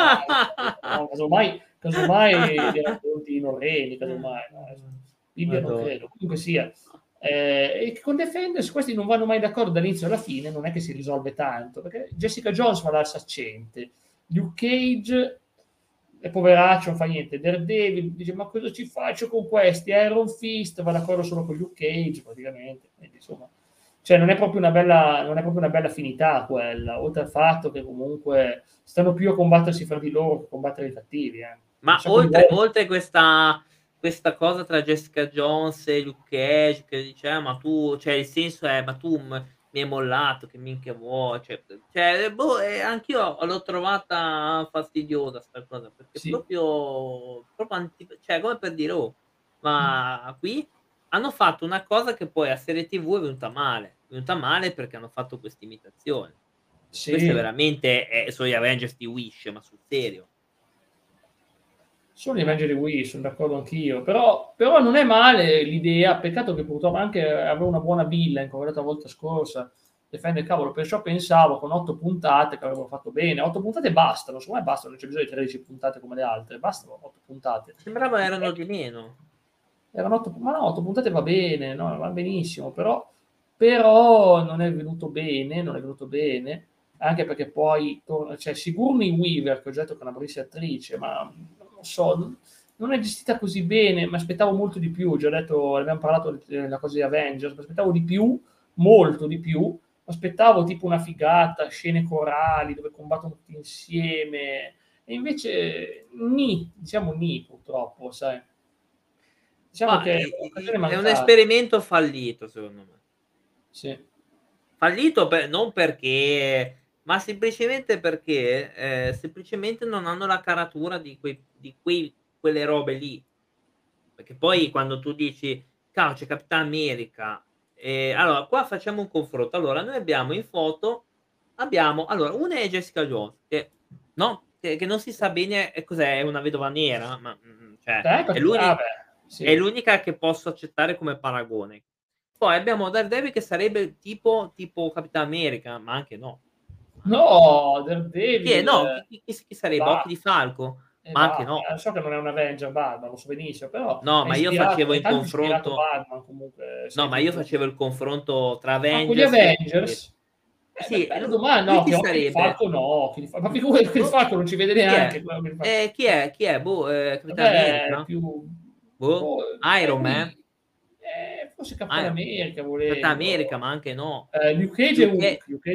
no, casomai... casomai li racconti in orreni, casomai no, Bibbia non credo. Comunque sia, eh, e con Defenders questi non vanno mai d'accordo dall'inizio alla fine, non è che si risolve tanto, perché Jessica Jones fa la saccente, Luke Cage è poveraccio, non fa niente, Daredevil dice, ma cosa ci faccio con questi? Iron Fist va d'accordo solo con Luke Cage praticamente. Quindi, insomma, cioè non è proprio una bella, non è proprio una bella affinità quella, oltre al fatto che comunque stanno più a combattersi fra di loro che a combattere i cattivi, eh. Ma oltre, oltre questa, questa cosa tra Jessica Jones e Luke Cage, che diceva, ma tu, cioè il senso è, ma tu m- mi hai mollato, che minchia vuoi, cioè, cioè boh, eh, anch'io l'ho trovata fastidiosa sta cosa, perché sì. proprio, proprio anti- cioè come per dire, oh, ma mm. qui hanno fatto una cosa che poi a serie tivù è venuta male, è venuta male perché hanno fatto questa imitazione. Sì. Questo è veramente, è, sono gli Avengers di Wish, ma sul serio. Sono gli Avenger di Wii, sono d'accordo anch'io, però, però non è male l'idea, peccato che purtroppo anche avevo una buona villain, come ho detto la volta scorsa, Defender, cavolo, perciò pensavo con otto puntate che avrebbero fatto bene, otto puntate bastano, secondo me bastano, non c'è bisogno di tredici puntate come le altre, bastano otto puntate. Sembrava erano di meno. Erano otto, ma no, otto puntate va bene, no, va benissimo, però, però non è venuto bene, non è venuto bene, anche perché poi, cioè Sigourney Weaver, che ho già detto che è una bravissima attrice, ma... So, non è gestita così bene, mi aspettavo molto di più. Già detto, abbiamo parlato della cosa di Avengers, mi aspettavo di più, molto di più. Mi aspettavo tipo una figata, scene corali dove combattono tutti insieme, e invece ni, diciamo ni purtroppo, sai. Diciamo Ma che è, è un esperimento fallito, secondo me. Sì. Fallito per, non perché, ma semplicemente perché eh, semplicemente non hanno la caratura di, quei, di quei, quelle robe lì, perché poi quando tu dici cavolo c'è Captain America, eh, allora qua facciamo un confronto, allora noi abbiamo in foto, abbiamo, allora una è Jessica Jones che, no, che, che non si sa bene cos'è, è una vedova nera, ma cioè, eh, è, l'unica, ah, beh, sì. È l'unica che posso accettare come paragone. Poi abbiamo Daredevil che sarebbe tipo, tipo Captain America, ma anche no. No, Daredevil... Che, no, chi, chi, chi sarebbe? Occhi di Falco? Eh, ma anche no. So che non è un Avenger Batman, lo so benissimo, però... No, ma io facevo il confronto... Batman, comunque, no, ma io facevo il confronto tra Avengers... Ma con gli Avengers? E... Eh, sì, la domanda no, che Occhi di Falco no, di Falco... ma più quello di Falco non ci vede neanche. Chi è? Che eh, chi è? Chi è? Boh, eh, Capitano America? Più... Boh, boh, Iron Man? Eh, forse Captain ah, America voleva Captain America, ma anche no. Eh, Luke Cage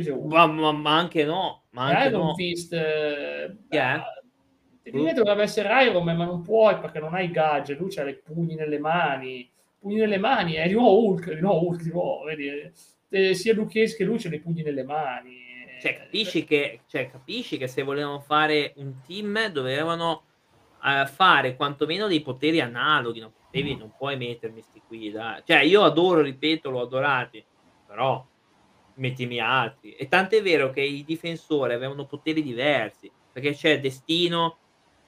è un ma, ma, ma anche no, ma anche Iron no. Fist eh, yeah. uh. dovrebbe essere Iron Man, ma non puoi perché non hai gadget, lui c'ha le pugni nelle mani, pugni nelle mani, è eh, di nuovo Hulk, di nuovo Hulk, di nuovo, vedi? Eh, sia Luke Cage che lui c'ha le pugni nelle mani. Cioè, capisci che, cioè, capisci che se volevano fare un team dovevano eh, fare quantomeno dei poteri analoghi, no? Devi, non puoi mettermi sti qui, dai. Cioè io adoro, ripeto, l'ho adorati, però mettimi altri. E tant'è vero che i difensori avevano poteri diversi, perché c'è Destino,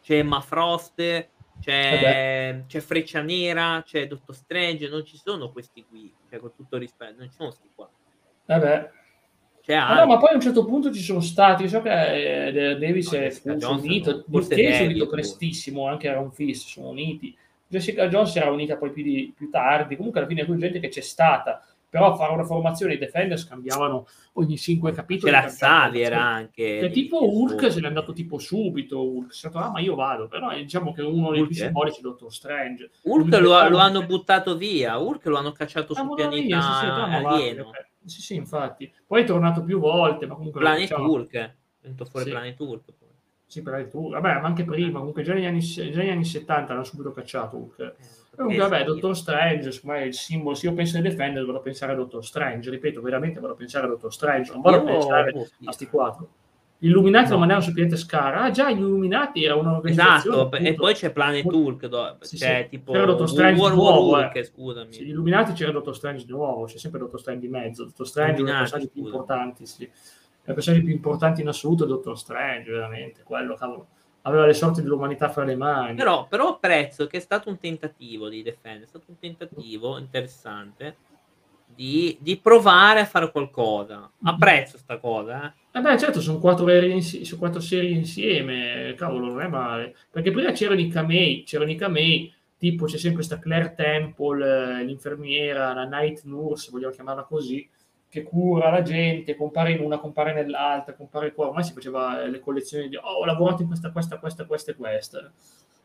c'è Emma Frost, c'è, okay. c'è Freccia Nera, c'è Doctor Strange, non ci sono questi qui, cioè con tutto rispetto, non ci sono sti qua. Vabbè. C'è ma, no, ma poi a un certo punto ci sono stati, so che eh, Davis no, è unito, Luke Cage è unito prestissimo, anche Iron Fist sono uniti. Jessica Jones si era unita poi più, di, più tardi, comunque alla fine è gente che c'è stata, però fare una formazione i Defenders cambiavano ogni cinque capitoli. Che la Savi era anche... Cioè, tipo Hulk se n'è andato tipo subito, Hulk, si è detto, ah ma io vado, però diciamo che uno dei più simbolici è Doctor Strange. Hulk lo, lo hanno buttato via, Hulk lo hanno cacciato ah, sul pianeta via, sì, sì, alieno. Vado, sì, sì, infatti. Poi è tornato più volte, ma comunque... Planet diciamo... Hulk, è venuto fuori sì. Planet Hulk. Sì, per il tour. Vabbè, ma anche prima, comunque già negli anni, già negli anni settanta l'hanno subito cacciato. Comunque, eh, vabbè, Doctor Strange, insomma, è il simbolo. Se io penso ai Defender, vado a pensare a Doctor Strange. Ripeto, veramente vado a pensare a Doctor Strange. Non vado io a pensare oh, a sti quattro. Gli Illuminati no. Lo mandavano su pianeta Scara. Ah, già, gli Illuminati era un'organizzazione. Esatto, appunto. E poi c'è Planet Hulk. Do... Sì, c'è sì. Tipo c'era Doctor Strange World nuovo, War Hulk, eh. Scusami. Sì, gli Illuminati c'era Doctor Strange di nuovo. C'è sempre Doctor Strange di mezzo. Doctor Strange è uno dei personaggi più importanti, sì. La persona più importante in assoluto è Doctor Strange, veramente, quello cavolo, aveva le sorti dell'umanità fra le mani. Però, però apprezzo che è stato un tentativo di Defenders, è stato un tentativo interessante di, di provare a fare qualcosa. Apprezzo sta cosa. Eh beh, certo, sono quattro, insi- sono quattro serie insieme, cavolo, non è male. Perché prima c'erano i camei, c'erano i camei, tipo c'è sempre sta Claire Temple, l'infermiera, la Night Nurse, vogliamo chiamarla così, che cura la gente, compare in una, compare nell'altra, compare qua, ormai si faceva le collezioni di, oh, ho lavorato in questa, questa, questa, questa e questa.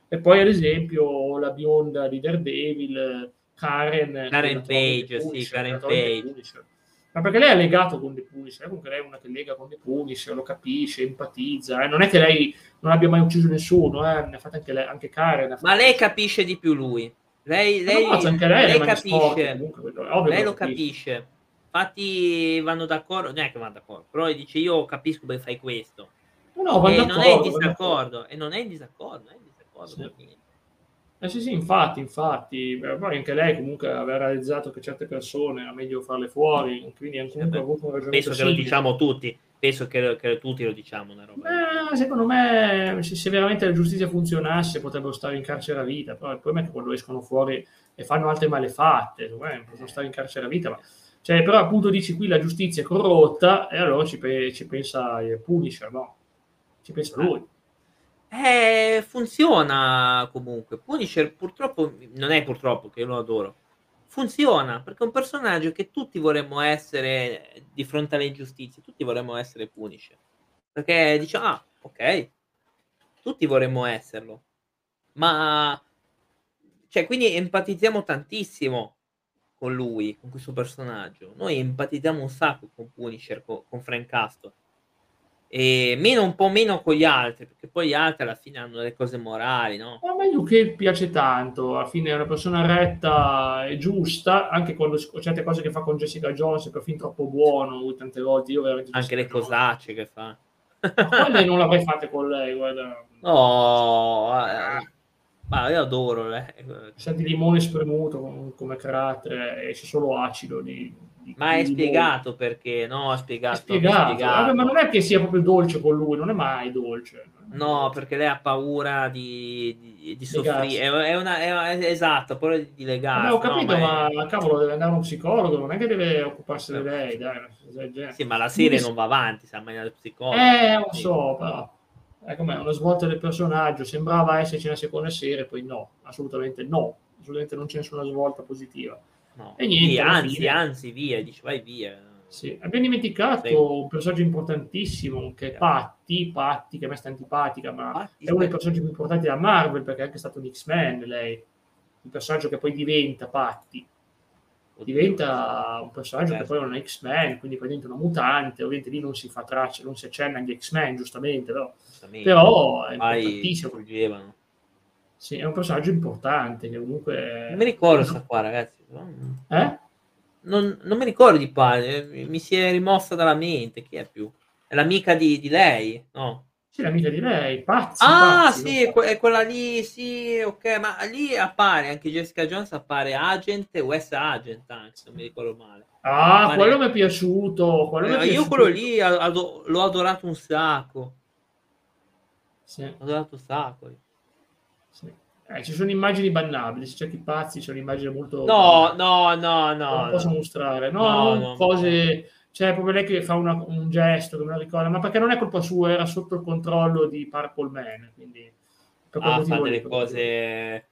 E poi, ad esempio, la bionda di Daredevil, Karen... Karen Page, Punisher, sì, Karen Page. Ma perché lei è legato con The Punisher, comunque lei è una che lega con The Punisher, lo capisce, empatizza, eh? Non è che lei non abbia mai ucciso nessuno, eh? Ne ha fatta anche, lei, anche Karen. Ma lei capisce di più lui. Lei, lei, no, no, anche lei, lei capisce, sport, comunque, lei lo capisce. capisce. Infatti vanno d'accordo, non è che vanno d'accordo, però dice io capisco perché fai questo. No, no, e non è in disaccordo, e non è in disaccordo, è in disaccordo. Sì. Eh sì, sì, infatti, infatti, poi anche lei comunque aveva realizzato che certe persone era meglio farle fuori, quindi anche comunque avuto una ragione. Penso che lo diciamo tutti, penso che, che tutti lo diciamo. Una roba. Beh, secondo me, se, se veramente la giustizia funzionasse, potrebbero stare in carcere a vita, però il problema è che quando escono fuori e fanno altre malefatte, cioè, possono stare in carcere a vita, ma... Cioè, però appunto dici qui la giustizia è corrotta e allora ci, pe- ci pensa il Punisher, no? Ci pensa lui. Eh, funziona comunque. Punisher purtroppo, non è purtroppo che io lo adoro, funziona perché è un personaggio che tutti vorremmo essere di fronte alle ingiustizie, tutti vorremmo essere Punisher. Perché diciamo, ah, ok, tutti vorremmo esserlo. Ma, cioè, quindi empatizziamo tantissimo con lui, con questo personaggio. Noi empatizziamo un sacco con Punisher, con, con Frank Castle, e meno un po' meno con gli altri, perché poi gli altri alla fine hanno delle cose morali, no? A me Luke piace tanto, alla fine è una persona retta e giusta, anche quando certe cose che fa con Jessica Jones è per fin troppo buono, lui tante volte io veramente anche le cosacce che fa. Ma lei non l'avrei fatte con lei, guarda. No, eh. Ma io adoro lei. Senti limone spremuto come carattere, esce solo acido di, di ma è spiegato limone. Perché no, è spiegato, è spiegato. È spiegato. Ma non è che sia proprio dolce con lui, non è mai dolce. No, perché lei ha paura di, di, di soffrire, è, è una è, è, esatto, paura di legarsi. Ma ho capito, no, ma, è... ma cavolo deve andare a un psicologo, non è che deve occuparsi di lei, dai. Sì, ma la serie non va avanti, sa mai al psicologo. Eh, lo so, però ecco, ma è una svolta del personaggio, sembrava esserci una seconda serie, poi no, assolutamente no, assolutamente non c'è nessuna svolta positiva. No. E niente, sì, anzi, anzi, via, dice vai via. Sì. Abbiamo dimenticato sì. un personaggio importantissimo che è sì. Patty, Patty, che a me sta antipatica, ma Patty, è uno dei personaggi più importanti della Marvel, perché è anche stato un X-Men lei, un personaggio che poi diventa Patty. Diventa un personaggio certo. Che poi è un X-Men, quindi praticamente una mutante, ovviamente lì non si fa traccia, non si accenna agli X-Men, giustamente, però, giustamente. Però è importantissimo. Ai... Sì, è un personaggio importante, che comunque... Non mi ricordo sta qua, ragazzi. Eh? Non, non mi ricordo di qua, mi si è rimossa dalla mente, chi è più? È l'amica di, di lei, no? Sì, l'amica di lei, pazzi. Ah, pazzi, sì, que- quella lì, sì, ok, ma lì appare, anche Jessica Jones appare agent, U S agent, anche se non mi ricordo male. Ah, appare... quello mi è piaciuto. Quello eh, mi è piaciuto. Io quello lì ad- l'ho adorato un sacco. Sì. L'ho adorato un sacco. Sì. Eh, ci sono immagini bannabili, se c'è chi pazzi, c'è un'immagine molto... No, no, no, no. Non no. posso mostrare, no, no, no, no cose... No. Cioè, proprio lei che fa una, un gesto, che me la ricorda, ma perché non è colpa sua, era sotto il controllo di Purple Man, quindi... Per ah, fa delle cose...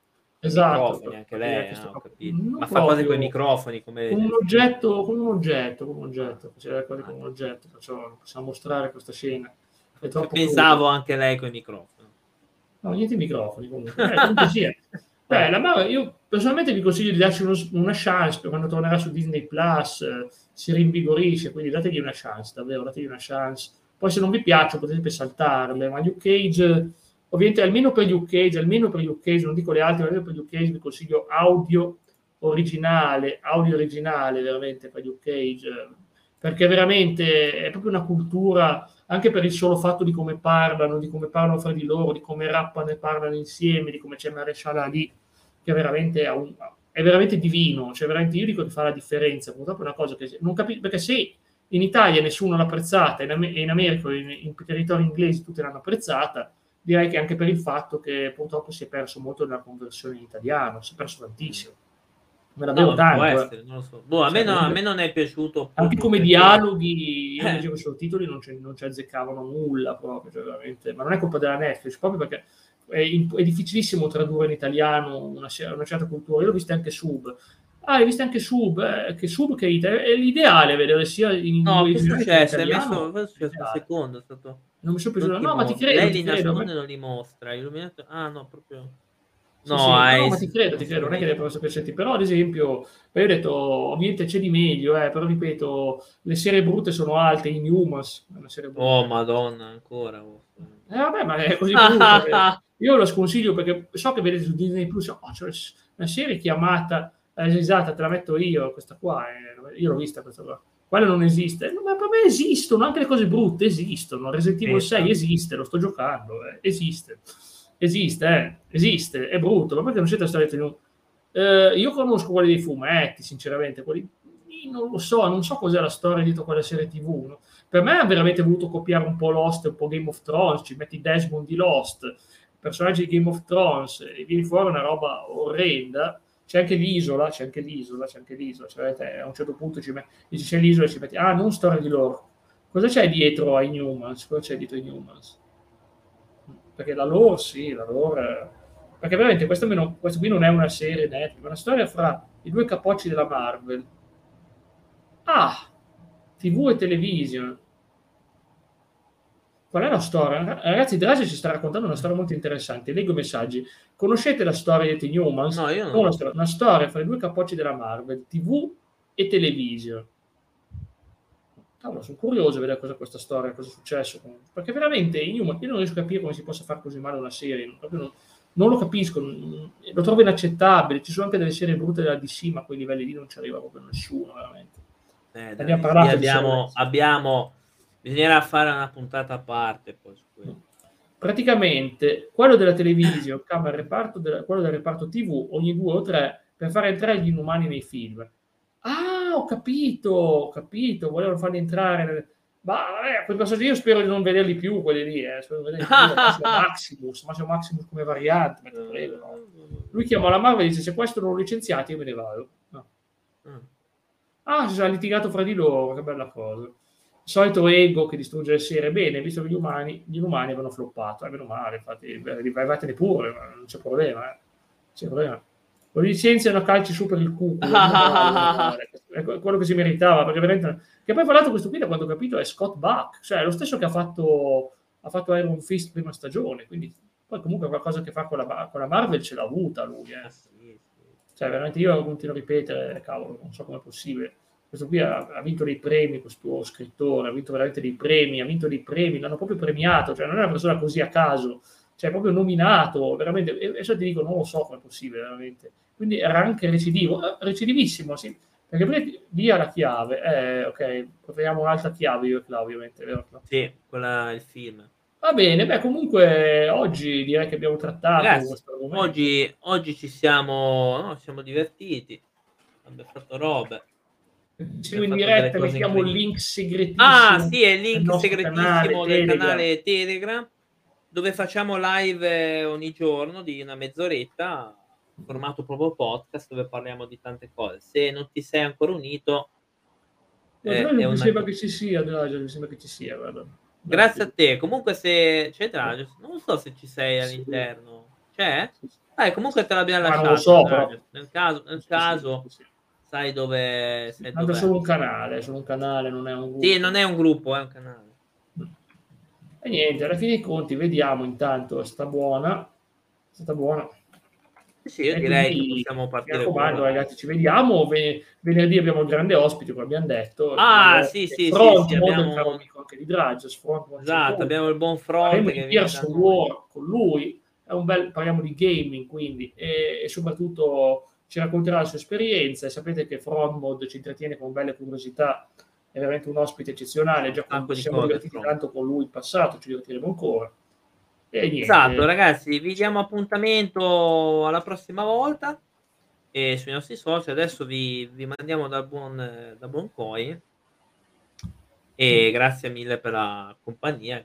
esatto, microfoni, anche lei, no, ho capito. Ma fa cose con i microfoni, come un oggetto, con un oggetto, con un oggetto, faceva cose con un oggetto, faccio, possiamo mostrare questa scena. È troppo pensavo crudo. Anche lei con i microfoni. No, niente i microfoni comunque. Eh, comunque sì, eh. Beh, la, io personalmente vi consiglio di darci uno, una chance, perché quando tornerà su Disney Plus eh, si rinvigorisce, quindi dategli una chance, davvero, dategli una chance. Poi se non vi piace potete saltarle, ma Luke Cage, ovviamente almeno per Luke Cage, almeno per Luke Cage, non dico le altre, ma almeno per Luke Cage vi consiglio audio originale, audio originale veramente per Luke Cage, perché veramente è proprio una cultura, anche per il solo fatto di come parlano, di come parlano fra di loro, di come rappano e parlano insieme, di come c'è Maresciala lì, che veramente ha un, è veramente divino, cioè veramente io dico che fa la differenza, purtroppo è una cosa che non capisco, perché se in Italia nessuno l'ha apprezzata e in, Amer- in America, in, in territori inglesi tutti l'hanno apprezzata, direi che anche per il fatto che purtroppo si è perso molto nella conversione in italiano, si è perso tantissimo. Me l'abbiamo no, tanto, essere, eh. non lo so. Boh, a, me no, a me non è piaciuto anche come perché... dialoghi, io eh. leggevo solo titoli, non, non ci azzeccavano nulla proprio, cioè veramente. Ma non è colpa della Netflix, proprio perché è, è difficilissimo tradurre in italiano una, una certa cultura. Io l'ho vista anche sub, ah, l'ho vista anche sub, eh, che sub che è, è l'ideale vedere sia in no, inglese che in italiano. No, successo un secondo, è stato... non mi sono piaciuto, no, ma ti credo, lei ti li credo, nasconde e non li mostra, illuminato, ah no, proprio... No, sì, sì, hai... no, ma ti credo, ti credo, non è che le posso piacerti, però ad esempio, beh, io ho detto, ovviamente c'è di meglio, eh, però ripeto, le serie brutte sono alte, Inhumans, una serie brutta. Oh, madonna, ancora. Oh. Eh, vabbè, ma è così brutto, eh. Io lo sconsiglio perché so che vedete su Disney Plus, oh, c'è una serie chiamata, eh, esatta, te la metto io, questa qua, eh, io l'ho vista questa qua. Quella non esiste, no, ma per me esistono, anche le cose brutte esistono, Resident Evil sei esiste, lo sto giocando, eh, esiste. Esiste, eh? Esiste, è brutto, ma perché non siete stati tenuti? Eh, io conosco quelli dei fumetti, sinceramente, quelli non lo so, non so cos'è la storia dietro quella serie tivù. No? Per me ha veramente voluto copiare un po' Lost, un po' Game of Thrones, ci metti Desmond di Lost, personaggi di Game of Thrones, e viene fuori una roba orrenda. C'è anche l'isola, c'è anche l'isola, c'è anche l'isola, cioè, a un certo punto ci met- c'è l'isola e ci metti, ah, non storia di loro. Cosa c'è dietro ai Newmans? Cosa c'è dietro ai Newmans? Perché la lore, sì, la lore... Perché veramente questo, non, questo qui non è una serie Netflix, ma una storia fra i due capocci della Marvel. Ah! tivù e television. Qual è la storia? Ragazzi, Drasi ci sta raccontando una storia molto interessante. Leggo i messaggi. Conoscete la storia di The Newmans? No, io non. Una storia, una storia fra i due capocci della Marvel, tivù e television. Allora, sono curioso di vedere cosa questa storia, cosa è successo. Perché veramente io non riesco a capire come si possa far così male una serie. Non, non, non lo capisco, non, lo trovo inaccettabile. Ci sono anche delle serie brutte della D C, ma a quei livelli lì non ci arriva proprio nessuno, veramente. Eh, abbiamo parlato di abbiamo, abbiamo bisognerà fare una puntata a parte. Poi, su quello. Praticamente, quello della televisione cava il reparto, della, quello del reparto tivù ogni due o tre per far entrare gli inumani nei film. Ah, ho capito, ho capito, volevano farli entrare. Nel... Ma eh, quel passaggio io spero di non vederli più, quelli lì. Eh. Spero di vederli più, Maximus, ma c'è Maximus come variante. Ma te prego, no? Lui chiama la Marvel e dice: se questo non lo licenziate, io me ne vado. No. Ah, si sono litigato fra di loro, che bella cosa. Il solito ego che distrugge le serie. Bene, visto che gli umani, gli umani avevano floppato, eh, meno male, infatti, arrivatene pure, non c'è problema, eh. Non c'è problema. Lo licenziano a calci su per il culo, è quello che si meritava, perché veramente... Che poi, parlato questo qui, da quando ho capito, è Scott Buck, cioè è lo stesso che ha fatto, ha fatto Iron Fist prima stagione, quindi poi comunque qualcosa che fa con la, con la Marvel ce l'ha avuta lui, eh. Cioè veramente io continuo a ripetere, cavolo, non so com'è possibile. Questo qui ha, ha vinto dei premi, questo scrittore, ha vinto veramente dei premi, ha vinto dei premi, l'hanno proprio premiato, cioè non è una persona così a caso, cioè proprio nominato, veramente, e adesso ti dico, non lo so com'è possibile, veramente. Quindi era anche recidivo, recidivissimo, sì, perché lì ha la chiave, eh, ok, proviamo un'altra chiave io e Cla, ovviamente, vero? Sì, quella è il film. Va bene, beh, comunque oggi direi che abbiamo trattato Ragazzi, questo argomento. Oggi, oggi ci siamo, no, siamo divertiti, abbiamo fatto robe. Siamo in diretta, mettiamo il link segretissimo. Ah, sì, è il link segretissimo canale, del Telegram. Canale Telegram, dove facciamo live ogni giorno di una mezz'oretta, formato proprio podcast, dove parliamo di tante cose. Se non ti sei ancora unito, eh, è mi una... sembra che ci sia Dragio, mi sembra che ci sia, guarda. Grazie a te. Comunque se c'è Dragio, non so se ci sei all'interno. Sì. C'è? Dai, comunque te l'abbiamo lasciato. Ma non lo so, però. Nel caso, nel caso sì, sì, sì. sai dove... Sai dove è solo un canale, solo un canale, non è un gruppo. Sì, non è un gruppo, è un canale. E niente, alla fine dei conti vediamo intanto, è stata buona. È stata buona. Sì, io e direi quindi, che possiamo partire. Mi raccomando, buona. Ragazzi, ci vediamo. Ven- venerdì abbiamo il grande ospite, come abbiamo detto. Ah, abbiamo sì, sì, Front, sì, sì. Abbiamo un caro amico anche di Dragios. Esatto, abbiamo il buon Front. Che viene da noi. Con lui. È un bel, parliamo di gaming, quindi, e, e soprattutto ci racconterà la sua esperienza. E sapete che FromMod ci intrattiene con belle curiosità, è veramente un ospite eccezionale. Già ah, ci siamo divertiti tanto con lui in passato, ci divertiremo ancora. E niente. Esatto, ragazzi, vi diamo appuntamento alla prossima volta e sui nostri social. Adesso vi, vi mandiamo dal buon, da buon Coi. E grazie mille per la compagnia che